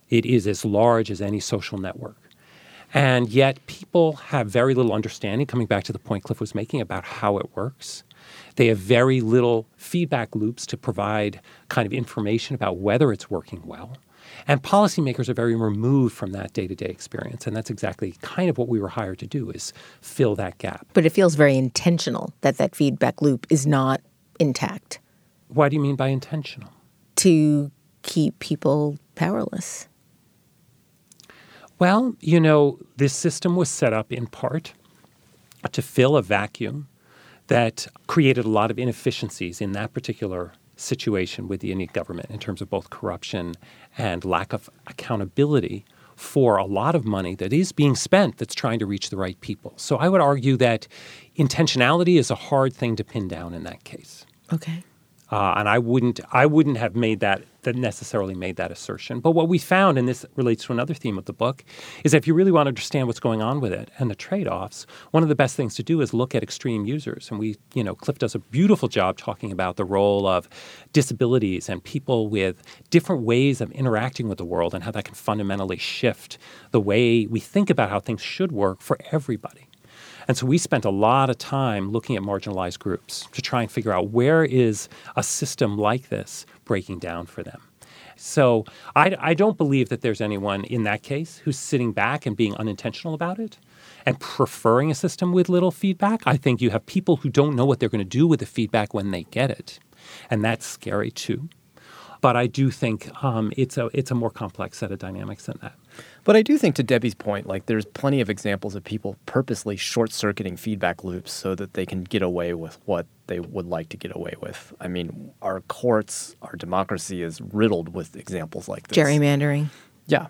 It is as large as any social network. And yet people have very little understanding, coming back to the point Cliff was making about how it works. They have very little feedback loops to provide kind of information about whether it's working well. And policymakers are very removed from that day-to-day experience. And that's exactly kind of what we were hired to do, is fill that gap. But it feels very intentional that that feedback loop is not intact. What do you mean by intentional? To keep people powerless. Well, you know, this system was set up in part to fill a vacuum that created a lot of inefficiencies in that particular situation with the Indian government in terms of both corruption and lack of accountability for a lot of money that is being spent that's trying to reach the right people. So I would argue that intentionality is a hard thing to pin down in that case. Okay. Uh, and I wouldn't, I wouldn't have made that, that necessarily made that assertion. But what we found, and this relates to another theme of the book, is that if you really want to understand what's going on with it and the trade-offs, one of the best things to do is look at extreme users. And we, you know, Cliff does a beautiful job talking about the role of disabilities and people with different ways of interacting with the world and how that can fundamentally shift the way we think about how things should work for everybody. And so we spent a lot of time looking at marginalized groups to try and figure out where is a system like this breaking down for them. So I, I don't believe that there's anyone in that case who's sitting back and being unintentional about it and preferring a system with little feedback. I think you have people who don't know what they're going to do with the feedback when they get it, and that's scary too. But I do think um, it's a it's a more complex set of dynamics than that. But I do think, to Debbie's point, like there's plenty of examples of people purposely short-circuiting feedback loops so that they can get away with what they would like to get away with. I mean, our courts, our democracy is riddled with examples like this. Gerrymandering. Yeah.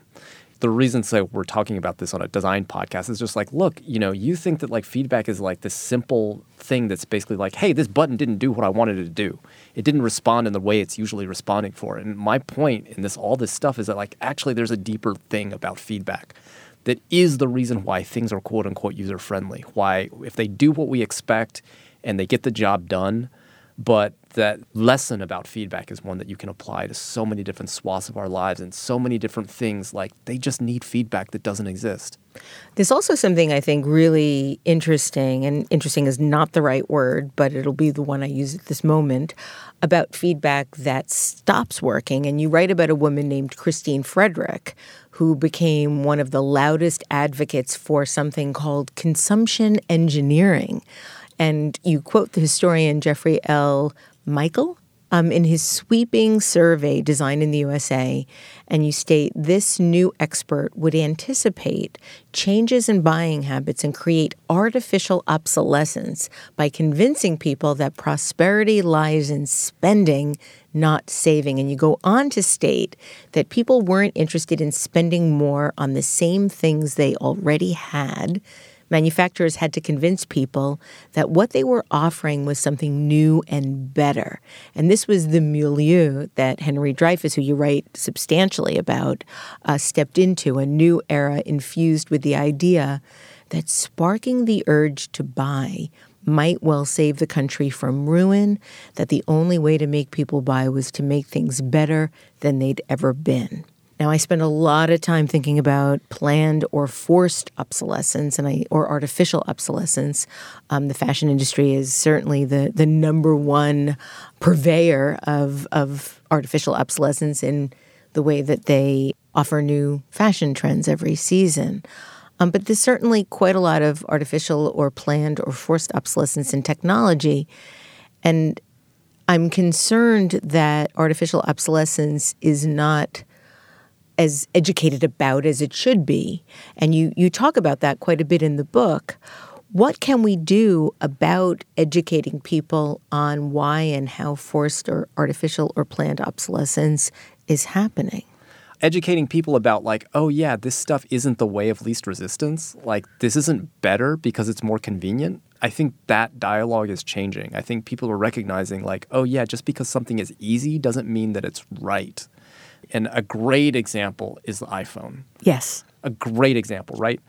The reason so we're talking about this on a design podcast is just like, look, you know, you think that like feedback is like this simple thing that's basically like, hey, this button didn't do what I wanted it to do. It didn't respond in the way it's usually responding for. And my point in this, all this stuff is that like actually there's a deeper thing about feedback that is the reason why things are quote unquote user friendly. Why if they do what we expect and they get the job done, but that lesson about feedback is one that you can apply to so many different swaths of our lives and so many different things. Like they just need feedback that doesn't exist. There's also something I think really interesting, and interesting is not the right word, but it'll be the one I use at this moment, about feedback that stops working. And you write about a woman named Christine Frederick, who became one of the loudest advocates for something called consumption engineering. And you quote the historian Jeffrey L. Michael um, in his sweeping survey, Design in the U S A, and you state this new expert would anticipate changes in buying habits and create artificial obsolescence by convincing people that prosperity lies in spending, not saving. And you go on to state that people weren't interested in spending more on the same things they already had. Manufacturers had to convince people that what they were offering was something new and better. And this was the milieu that Henry Dreyfuss, who you write substantially about, uh, stepped into, a new era infused with the idea that sparking the urge to buy might well save the country from ruin, that the only way to make people buy was to make things better than they'd ever been. Now, I spend a lot of time thinking about planned or forced obsolescence and I, or artificial obsolescence. Um, the fashion industry is certainly the, the number one purveyor of, of artificial obsolescence in the way that they offer new fashion trends every season. Um, but there's certainly quite a lot of artificial or planned or forced obsolescence in technology. And I'm concerned that artificial obsolescence is not as educated about as it should be. And you, you talk about that quite a bit in the book. What can we do about educating people on why and how forced or artificial or planned obsolescence is happening? Educating people about, like, oh, yeah, this stuff isn't the way of least resistance. Like, this isn't better because it's more convenient. I think that dialogue is changing. I think people are recognizing, like, oh, yeah, just because something is easy doesn't mean that it's right. And a great example is the iPhone. Yes. A great example, right?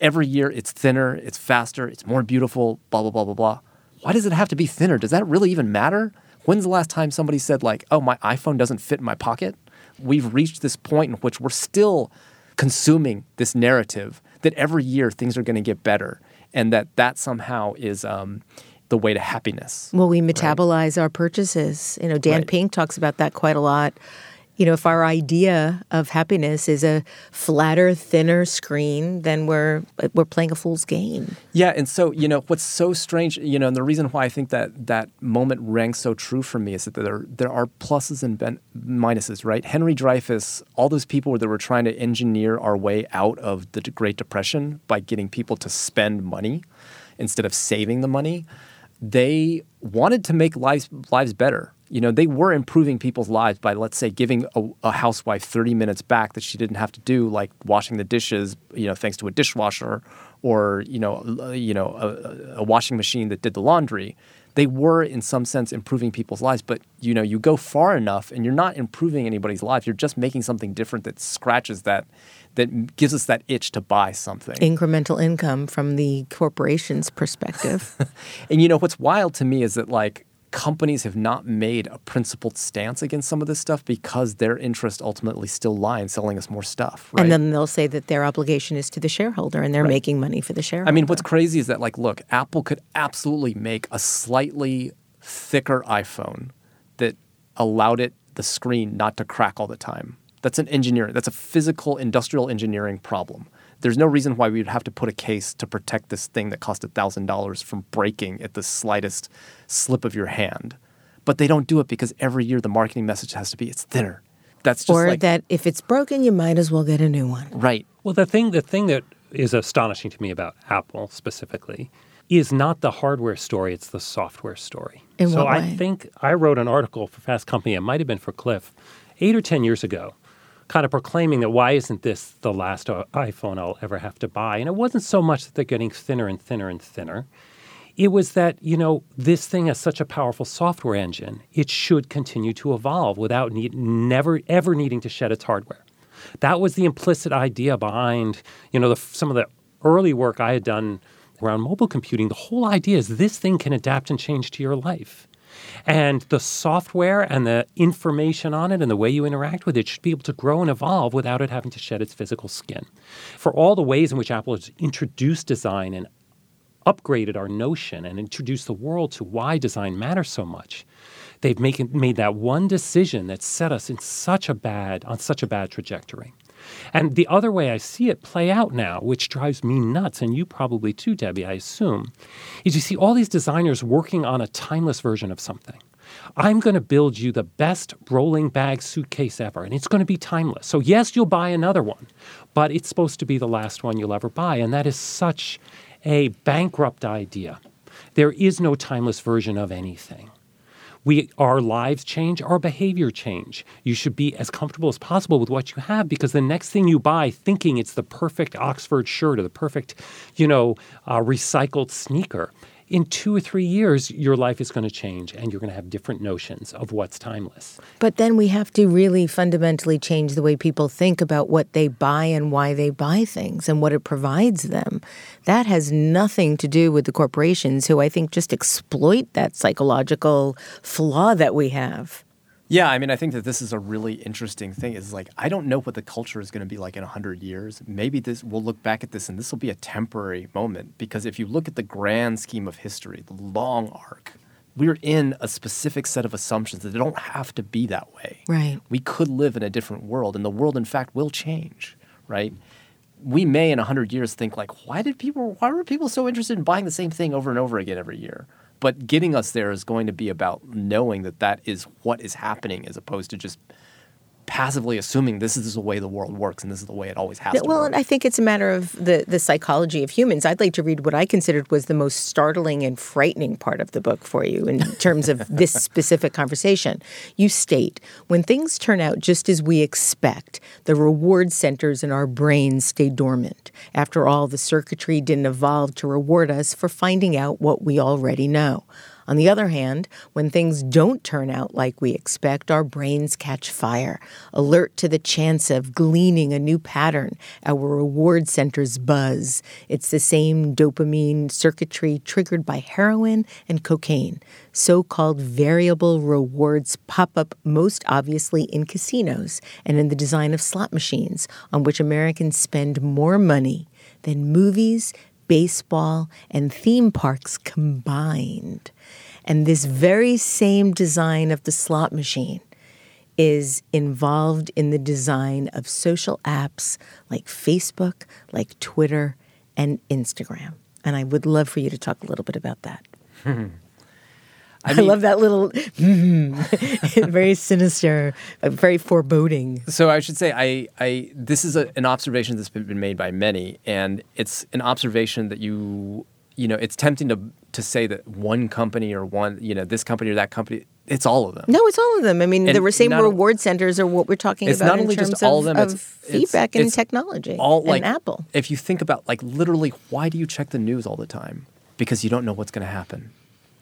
Every year it's thinner, it's faster, it's more beautiful, blah, blah, blah, blah, blah. Why does it have to be thinner? Does that really even matter? When's the last time somebody said, like, oh, my iPhone doesn't fit in my pocket? We've reached this point in which we're still consuming this narrative that every year things are going to get better and that that somehow is um, the way to happiness. Well, we metabolize right? our purchases. You know, Dan right. Pink talks about that quite a lot. You know, if our idea of happiness is a flatter, thinner screen, then we're we're playing a fool's game. Yeah, and so, you know, what's so strange, you know, and the reason why I think that that moment rang so true for me is that there, there are pluses and ben- minuses, right? Henry Dreyfuss, all those people that were trying to engineer our way out of the Great Depression by getting people to spend money instead of saving the money, they wanted to make lives lives better. You know, they were improving people's lives by, let's say, giving a, a housewife thirty minutes back that she didn't have to do, like washing the dishes, you know, thanks to a dishwasher or, you know, you know, a, a washing machine that did the laundry. They were, in some sense, improving people's lives. But, you know, you go far enough and you're not improving anybody's life. You're just making something different that scratches that, that gives us that itch to buy something. Incremental income from the corporation's perspective. And, you know, what's wild to me is that, like, companies have not made a principled stance against some of this stuff because their interests ultimately still lie in selling us more stuff. Right? And then they'll say that their obligation is to the shareholder and they're right. making money for the shareholder. I mean, what's crazy is that, like, look, Apple could absolutely make a slightly thicker iPhone that allowed it, the screen, not to crack all the time. That's an engineering, that's a physical industrial engineering problem. There's no reason why we would have to put a case to protect this thing that cost one thousand dollars from breaking at the slightest slip of your hand. But they don't do it because every year the marketing message has to be, it's thinner. That's just Or like, that if it's broken, you might as well get a new one. Right. Well, the thing, the thing that is astonishing to me about Apple specifically is not the hardware story, it's the software story. In so what way? I think I wrote an article for Fast Company, it might have been for Cliff, eight or ten years ago, kind of proclaiming that why isn't this the last iPhone I'll ever have to buy? And it wasn't so much that they're getting thinner and thinner and thinner. It was that, you know, this thing has such a powerful software engine. It should continue to evolve without need, never, ever needing to shed its hardware. That was the implicit idea behind, you know, the, some of the early work I had done around mobile computing. The whole idea is this thing can adapt and change to your life. And the software and the information on it and the way you interact with it should be able to grow and evolve without it having to shed its physical skin. For all the ways in which Apple has introduced design and upgraded our notion and introduced the world to why design matters so much, they've make, made that one decision that set us in such a bad, on such a bad trajectory. And the other way I see it play out now, which drives me nuts, and you probably too, Debbie, I assume, is you see all these designers working on a timeless version of something. I'm going to build you the best rolling bag suitcase ever, and it's going to be timeless. So yes, you'll buy another one, but it's supposed to be the last one you'll ever buy, and that is such a bankrupt idea. There is no timeless version of anything. We, our lives change, our behavior change. You should be as comfortable as possible with what you have because the next thing you buy thinking it's the perfect Oxford shirt or the perfect, you know, uh, recycled sneaker, in two or three years, your life is going to change and you're going to have different notions of what's timeless. But then we have to really fundamentally change the way people think about what they buy and why they buy things and what it provides them. That has nothing to do with the corporations who I think just exploit that psychological flaw that we have. Yeah, I mean, I think that this is a really interesting thing. Is like, I don't know what the culture is going to be like in one hundred years. Maybe this we'll look back at this and this will be a temporary moment because if you look at the grand scheme of history, the long arc, we're in a specific set of assumptions that don't have to be that way. Right. We could live in a different world and the world, in fact, will change, right? We may in one hundred years think like, why did people, why were people so interested in buying the same thing over and over again every year? But getting us there is going to be about knowing that that is what is happening as opposed to just passively assuming this is the way the world works and this is the way it always has well, to work. Well, and I think it's a matter of the, the psychology of humans. I'd like to read what I considered was the most startling and frightening part of the book for you in terms of this specific conversation. You state, when things turn out just as we expect, the reward centers in our brains stay dormant. After all, the circuitry didn't evolve to reward us for finding out what we already know. On the other hand, when things don't turn out like we expect, our brains catch fire. Alert to the chance of gleaning a new pattern, our reward centers buzz. It's the same dopamine circuitry triggered by heroin and cocaine. So-called variable rewards pop up most obviously in casinos and in the design of slot machines, on which Americans spend more money than movies, baseball, and theme parks combined. And this very same design of the slot machine is involved in the design of social apps like Facebook, like Twitter, and Instagram. And I would love for you to talk a little bit about that. Hmm. I, I mean, love that little, mm, very sinister, very foreboding. So I should say, I, I this is a, an observation that's been made by many, and it's an observation that you, you know, it's tempting to to say that one company or one, you know, this company or that company. It's all of them. No, it's all of them. I mean, and the same reward centers are what we're talking it's about not only in terms just all of, of them, it's, of feedback it's, and it's technology all, and like, Apple. If you think about, like, literally, why do you check the news all the time? Because you don't know what's going to happen.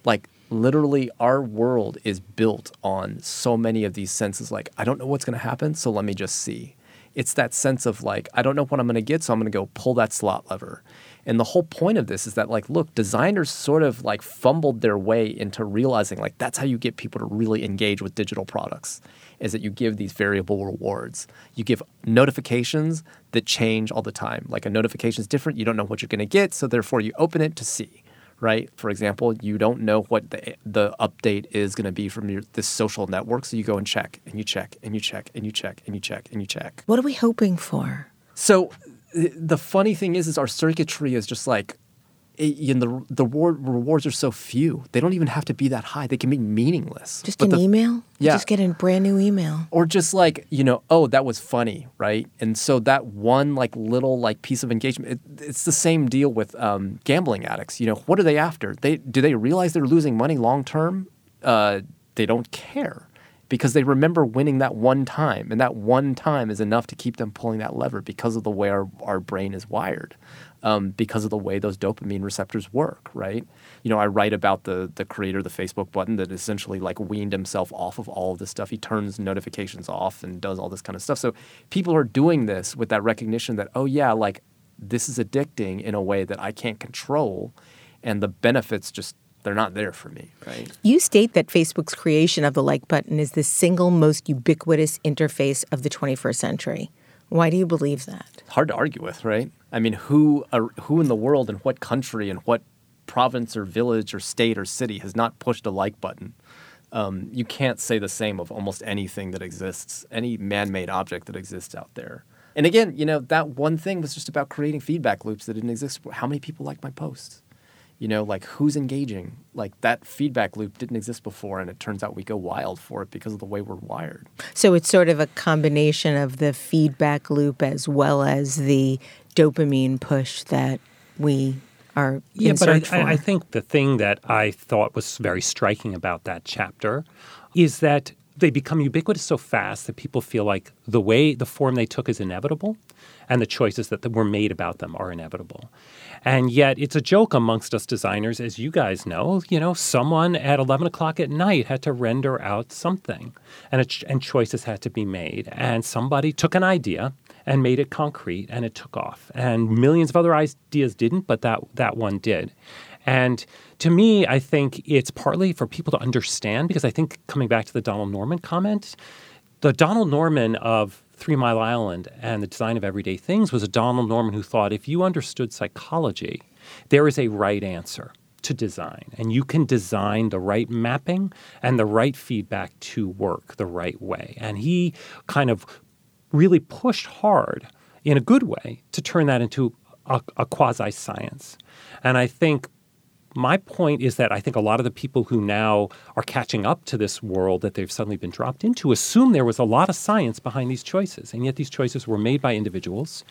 Like, literally, our world is built on so many of these senses. Like, I don't know what's going to happen, so let me just see. It's that sense of, like, I don't know what I'm going to get, so I'm going to go pull that slot lever. And the whole point of this is that, like, look, designers sort of, like, fumbled their way into realizing, like, that's how you get people to really engage with digital products, is that you give these variable rewards. You give notifications that change all the time. Like, a notification is different. You don't know what you're going to get, so therefore you open it to see. Right? For example, you don't know what the, the update is going to be from your, this social network, so you go and check, and you check, and you check, and you check, and you check, and you check. What are we hoping for? So the funny thing is, is our circuitry is just like, you know, the, the reward, rewards are so few. They don't even have to be that high. They can be meaningless. Just but an the, email? Yeah. Just get a brand new email. Or just like, you know, oh, that was funny, right? And so that one like little like piece of engagement, it, it's the same deal with um, gambling addicts. You know, what are they after? They do they realize they're losing money long term? Uh, they don't care because they remember winning that one time. And that one time is enough to keep them pulling that lever because of the way our, our brain is wired. Um, because of the way those dopamine receptors work, right? You know, I write about the the creator of the Facebook button that essentially like weaned himself off of all of this stuff. He turns notifications off and does all this kind of stuff. So people are doing this with that recognition that, oh yeah, like this is addicting in a way that I can't control, and the benefits just, they're not there for me, right? You state that Facebook's creation of the like button is the single most ubiquitous interface of the twenty-first century. Why do you believe that? Hard to argue with, right? I mean, who are, who in the world and what country and what province or village or state or city has not pushed a like button? Um, you can't say the same of almost anything that exists, any man-made object that exists out there. And again, you know, that one thing was just about creating feedback loops that didn't exist. How many people like my posts? You know, like who's engaging? Like that feedback loop didn't exist before, and it turns out we go wild for it because of the way we're wired. So it's sort of a combination of the feedback loop as well as the dopamine push that we are in yeah, search but I, for. I think the thing that I thought was very striking about that chapter is that they become ubiquitous so fast that people feel like the way, the form they took is inevitable, and the choices that were made about them are inevitable. And yet it's a joke amongst us designers, as you guys know. You know, someone at eleven o'clock at night had to render out something, and, ch- and choices had to be made. And somebody took an idea and made it concrete, and it took off. And millions of other ideas didn't, but that that one did. And to me, I think it's partly for people to understand, because I think coming back to the Donald Norman comment, the Donald Norman of Three Mile Island and the Design of Everyday Things was a Donald Norman who thought if you understood psychology, there is a right answer to design, and you can design the right mapping and the right feedback to work the right way. And he kind of really pushed hard in a good way to turn that into a, a quasi-science. And I think my point is that I think a lot of the people who now are catching up to this world that they've suddenly been dropped into assume there was a lot of science behind these choices. And yet these choices were made by individuals,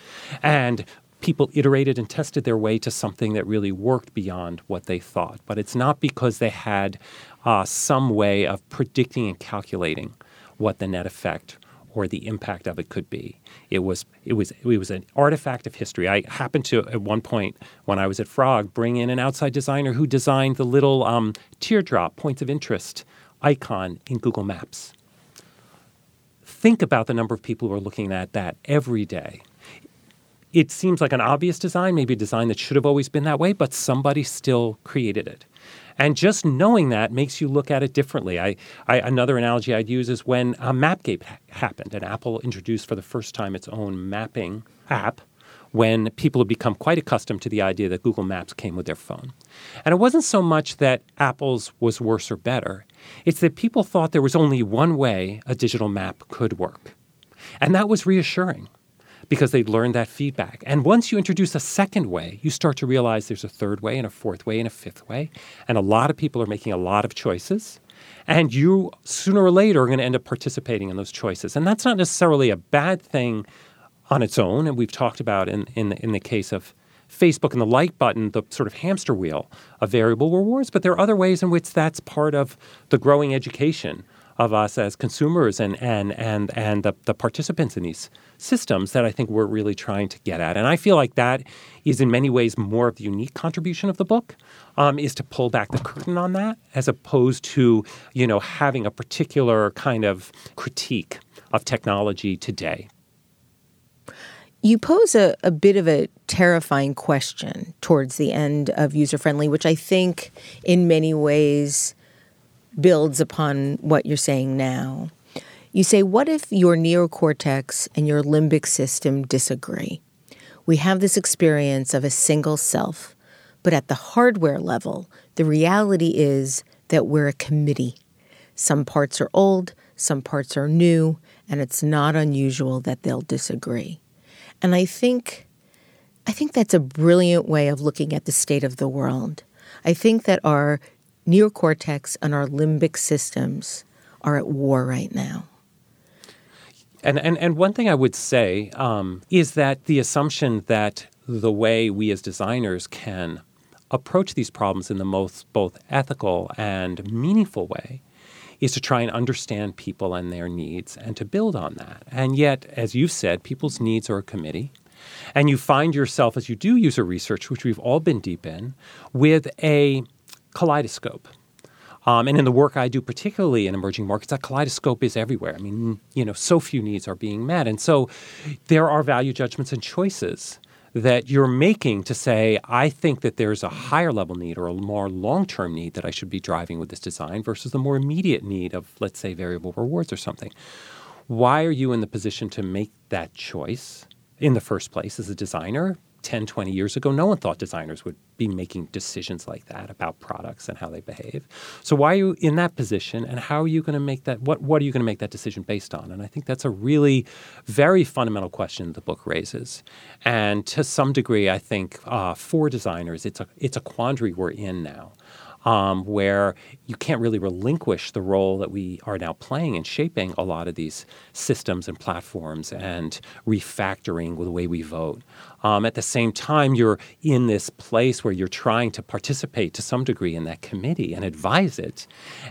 and people iterated and tested their way to something that really worked beyond what they thought. But it's not because they had uh, some way of predicting and calculating what the net effect or the impact of it could be. It was it was it was an artifact of history. I happened to at one point when I was at Frog bring in an outside designer who designed the little um, teardrop points of interest icon in Google Maps. Think about the number of people who are looking at that every day. It seems like an obvious design, maybe a design that should have always been that way, but somebody still created it. And just knowing that makes you look at it differently. I, I, another analogy I'd use is when uh, MapGate ha- happened, and Apple introduced for the first time its own mapping app, when people had become quite accustomed to the idea that Google Maps came with their phone. And it wasn't so much that Apple's was worse or better. It's that people thought there was only one way a digital map could work. And that was reassuring, because they'd learned that feedback. And once you introduce a second way, you start to realize there's a third way and a fourth way and a fifth way. And a lot of people are making a lot of choices. And you, sooner or later, are going to end up participating in those choices. And that's not necessarily a bad thing on its own. And we've talked about in, in, in the case of Facebook and the like button, the sort of hamster wheel of variable rewards. But there are other ways in which that's part of the growing education of us as consumers and and and and the, the participants in these systems that I think we're really trying to get at. And I feel like that is in many ways more of the unique contribution of the book, um, is to pull back the curtain on that, as opposed to, you know, having a particular kind of critique of technology today. You pose a, a bit of a terrifying question towards the end of User-Friendly, which I think in many ways builds upon what you're saying now. You say, what if your neocortex and your limbic system disagree? We have this experience of a single self, but at the hardware level, the reality is that we're a committee. Some parts are old, some parts are new, and it's not unusual that they'll disagree. And I think, I think that's a brilliant way of looking at the state of the world. I think that our neocortex and our limbic systems are at war right now. And and, and one thing I would say um, is that the assumption that the way we as designers can approach these problems in the most both ethical and meaningful way is to try and understand people and their needs and to build on that. And yet, as you've said, people's needs are a committee. And you find yourself, as you do user research, which we've all been deep in, with a kaleidoscope. Um, and in the work I do, particularly in emerging markets, that kaleidoscope is everywhere. I mean, you know, so few needs are being met. And so there are value judgments and choices that you're making to say, I think that there's a higher level need or a more long-term need that I should be driving with this design versus the more immediate need of, let's say, variable rewards or something. Why are you in the position to make that choice in the first place as a designer? ten, twenty years ago, no one thought designers would be making decisions like that about products and how they behave. So why are you in that position, and how are you going to make that, what, what are you going to make that decision based on? And I think that's a really very fundamental question the book raises. And to some degree, I think uh, for designers, it's a, it's a quandary we're in now, um, where you can't really relinquish the role that we are now playing in shaping a lot of these systems and platforms and refactoring the way we vote. Um, at the same time, you're in this place where you're trying to participate to some degree in that committee and advise it,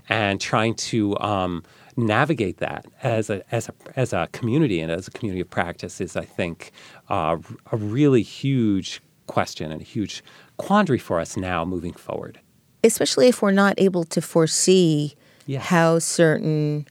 and trying to um, navigate that as a as a as a community and as a community of practice is, I think, uh, a really huge question and a huge quandary for us now moving forward. Especially if we're not able to foresee yes. how certain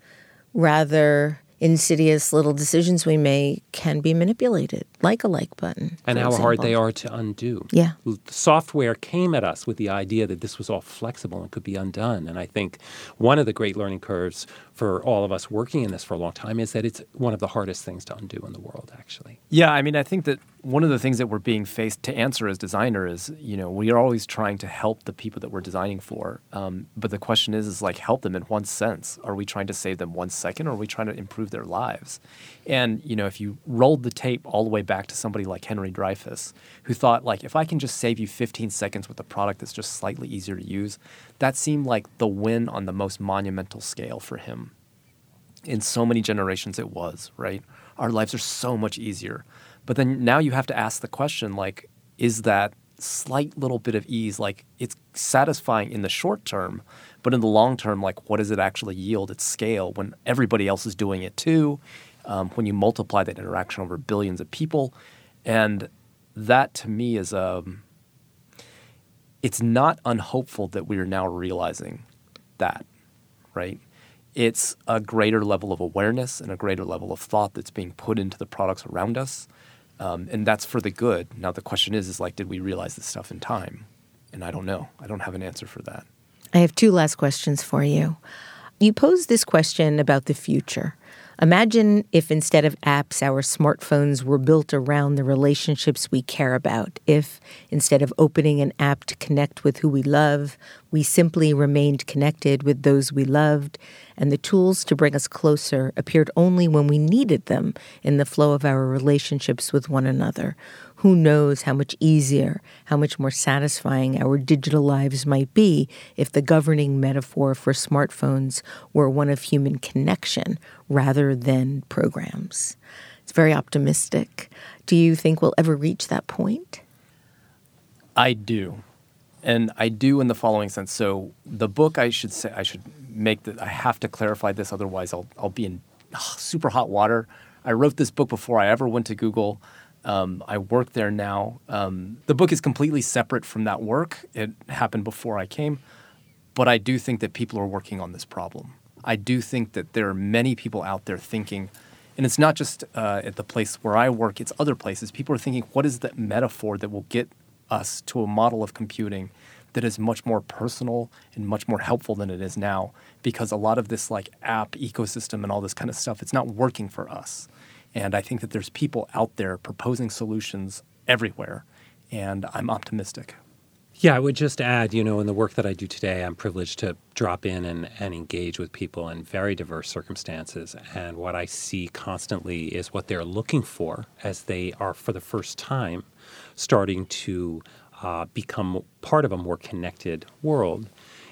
rather insidious little decisions we make can be manipulated, like a like button. And how example. hard they are to undo. Yeah. Software came at us with the idea that this was all flexible and could be undone. And I think one of the great learning curves for all of us working in this for a long time is that it's one of the hardest things to undo in the world, actually. Yeah, I mean, I think that one of the things that we're being faced to answer as designer is, you know, we are always trying to help the people that we're designing for. Um, but the question is, is like, help them in one sense. Are we trying to save them one second, or are we trying to improve their lives? And, you know, if you rolled the tape all the way back to somebody like Henry Dreyfuss, who thought, like, if I can just save you fifteen seconds with a product that's just slightly easier to use, that seemed like the win on the most monumental scale for him. In so many generations it was, right? Our lives are so much easier. But then now you have to ask the question, like, is that slight little bit of ease, like, it's satisfying in the short term, but in the long term, like, what does it actually yield at scale when everybody else is doing it too, um, when you multiply that interaction over billions of people? And that, to me, is a, it's not unhopeful that we are now realizing that, right? It's a greater level of awareness and a greater level of thought that's being put into the products around us. Um, and that's for the good. Now, the question is, is like, did we realize this stuff in time? And I don't know. I don't have an answer for that. I have two last questions for you. You posed this question about the future. Imagine if instead of apps, our smartphones were built around the relationships we care about. If instead of opening an app to connect with who we love, we simply remained connected with those we loved, and the tools to bring us closer appeared only when we needed them in the flow of our relationships with one another. Who knows how much easier, how much more satisfying our digital lives might be if the governing metaphor for smartphones were one of human connection rather than programs. It's very optimistic. Do you think we'll ever reach that point? I do. And I do in the following sense. So the book, I should say, I should make that, I have to clarify this, otherwise I'll, I'll be in ugh, super hot water. I wrote this book before I ever went to Google. Um, I work there now. Um, the book is completely separate from that work. It happened before I came. But I do think that people are working on this problem. I do think that there are many people out there thinking, and it's not just uh, at the place where I work, it's other places. People are thinking, what is that metaphor that will get us to a model of computing that is much more personal and much more helpful than it is now? Because a lot of this like app ecosystem and all this kind of stuff, it's not working for us. And I think that there's people out there proposing solutions everywhere, and I'm optimistic. Yeah, I would just add, you know, in the work that I do today, I'm privileged to drop in and, and engage with people in very diverse circumstances. And what I see constantly is what they're looking for as they are, for the first time, starting to uh, become part of a more connected world,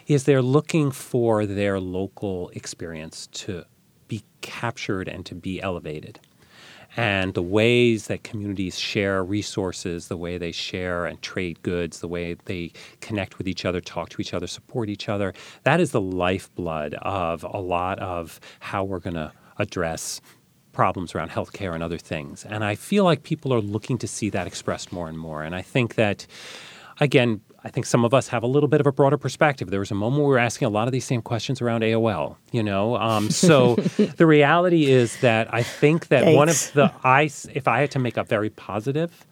is they're looking for their local experience to be captured and to be elevated. And the ways that communities share resources, the way they share and trade goods, the way they connect with each other, talk to each other, support each other, that is the lifeblood of a lot of how we're going to address problems around healthcare and other things. And I feel like people are looking to see that expressed more and more. And I think that, again, I think some of us have a little bit of a broader perspective. There was a moment where we were asking a lot of these same questions around A O L, you know? Um, so the reality is that I think that Yikes. one of the, I, if I had to make a very positive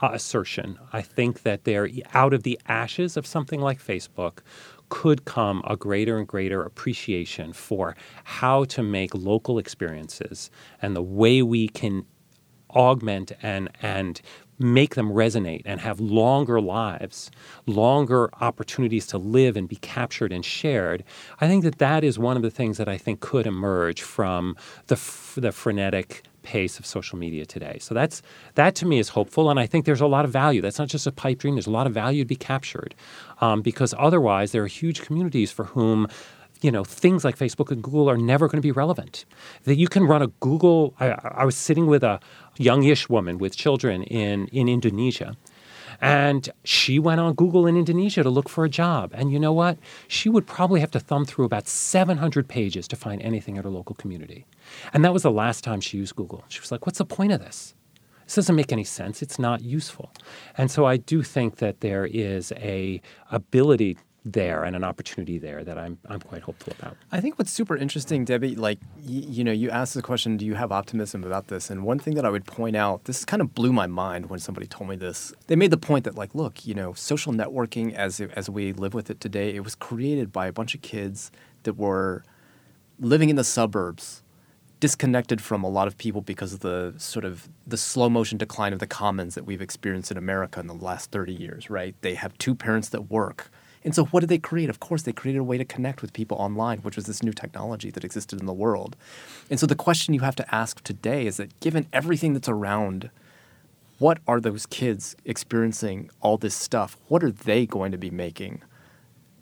uh, assertion, I think that there, out of the ashes of something like Facebook, could come a greater and greater appreciation for how to make local experiences and the way we can augment and and make them resonate and have longer lives, longer opportunities to live and be captured and shared. I think that that is one of the things that I think could emerge from the f- the frenetic pace of social media today. So that's that to me is hopeful, and I think there's a lot of value. That's not just a pipe dream. There's a lot of value to be captured, um, because otherwise there are huge communities for whom, you know, things like Facebook and Google are never going to be relevant. That you can run a Google. I, I was sitting with a youngish woman with children in, in Indonesia, and she went on Google in Indonesia to look for a job. And you know what? She would probably have to thumb through about seven hundred pages to find anything at her local community. And that was the last time she used Google. She was like, what's the point of this? This doesn't make any sense. It's not useful. And so I do think that there is a ability there and an opportunity there that I'm I'm quite hopeful about. I think what's super interesting, Debbie, like, y- you know, you asked the question, do you have optimism about this? And one thing that I would point out, this kind of blew my mind when somebody told me this. They made the point that, like, look, you know, social networking as as we live with it today, it was created by a bunch of kids that were living in the suburbs, disconnected from a lot of people because of the sort of the slow motion decline of the commons that we've experienced in America in the last thirty years, right? They have two parents that work. And so what did they create? Of course, they created a way to connect with people online, which was this new technology that existed in the world. And so the question you have to ask today is that given everything that's around what are those kids experiencing all this stuff? What are they going to be making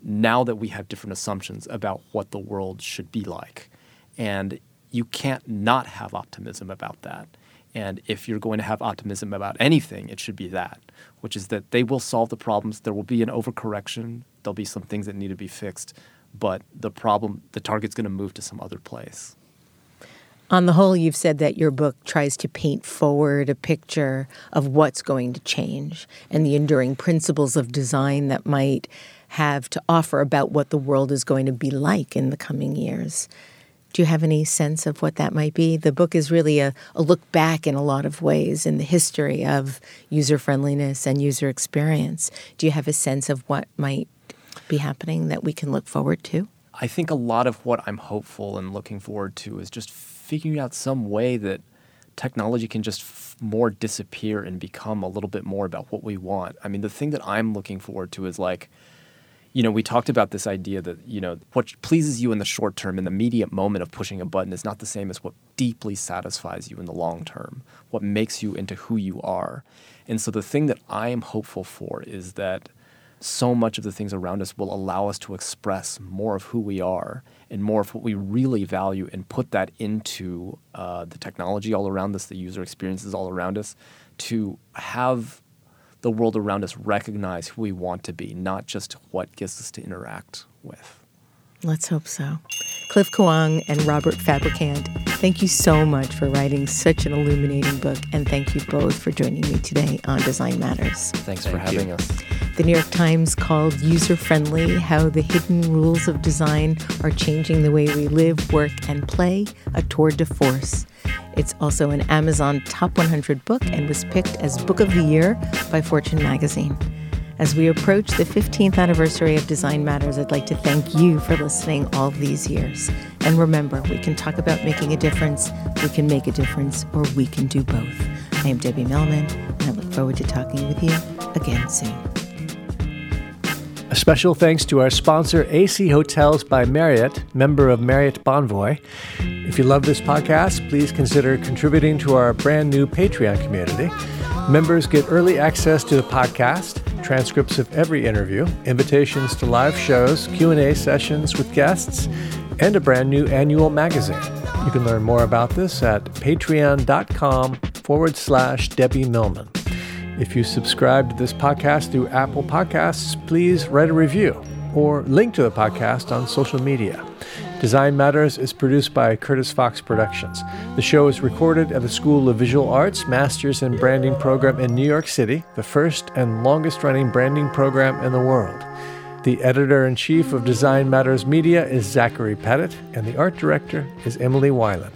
now that we have different assumptions about what the world should be like? And you can't not have optimism about that. And if you're going to have optimism about anything, it should be that, which is that they will solve the problems. There will be an overcorrection. There'll be some things that need to be fixed. But the problem, the target's going to move to some other place. On the whole, you've said that your book tries to paint forward a picture of what's going to change and the enduring principles of design that might have to offer about what the world is going to be like in the coming years. Do you have any sense of what that might be? The book is really a, a look back in a lot of ways in the history of user-friendliness and user experience. Do you have a sense of what might be happening that we can look forward to? I think a lot of what I'm hopeful and looking forward to is just figuring out some way that technology can just f- more disappear and become a little bit more about what we want. I mean, the thing that I'm looking forward to is like, you know, we talked about this idea that, you know, what pleases you in the short term, in the immediate moment of pushing a button, is not the same as what deeply satisfies you in the long term, what makes you into who you are. And so the thing that I am hopeful for is that so much of the things around us will allow us to express more of who we are and more of what we really value and put that into uh, the technology all around us, the user experiences all around us, to have the world around us recognize who we want to be, not just what gets us to interact with. Let's hope so. Cliff Kuang and Robert Fabricant, thank you so much for writing such an illuminating book, and thank you both for joining me today on Design Matters. Thanks thank for having you. us. The New York Times called User-Friendly: How the Hidden Rules of Design Are Changing the Way We Live, Work, and Play, a tour de force. It's also an Amazon Top one hundred book and was picked as Book of the Year by Fortune magazine. As we approach the fifteenth anniversary of Design Matters, I'd like to thank you for listening all these years. And remember, we can talk about making a difference, we can make a difference, or we can do both. I am Debbie Millman, and I look forward to talking with you again soon. A special thanks to our sponsor, A C Hotels by Marriott, member of Marriott Bonvoy. If you love this podcast, please consider contributing to our brand new Patreon community. Members get early access to the podcast, transcripts of every interview, invitations to live shows, Q and A sessions with guests, and a brand new annual magazine. You can learn more about this at patreon.com forward slash Debbie Millman. If you subscribe to this podcast through Apple Podcasts, please write a review or link to the podcast on social media. Design Matters is produced by Curtis Fox Productions. The show is recorded at the School of Visual Arts Masters in Branding program in New York City, the first and longest-running branding program in the world. The editor-in-chief of Design Matters Media is Zachary Pettit, and the art director is Emily Weiland.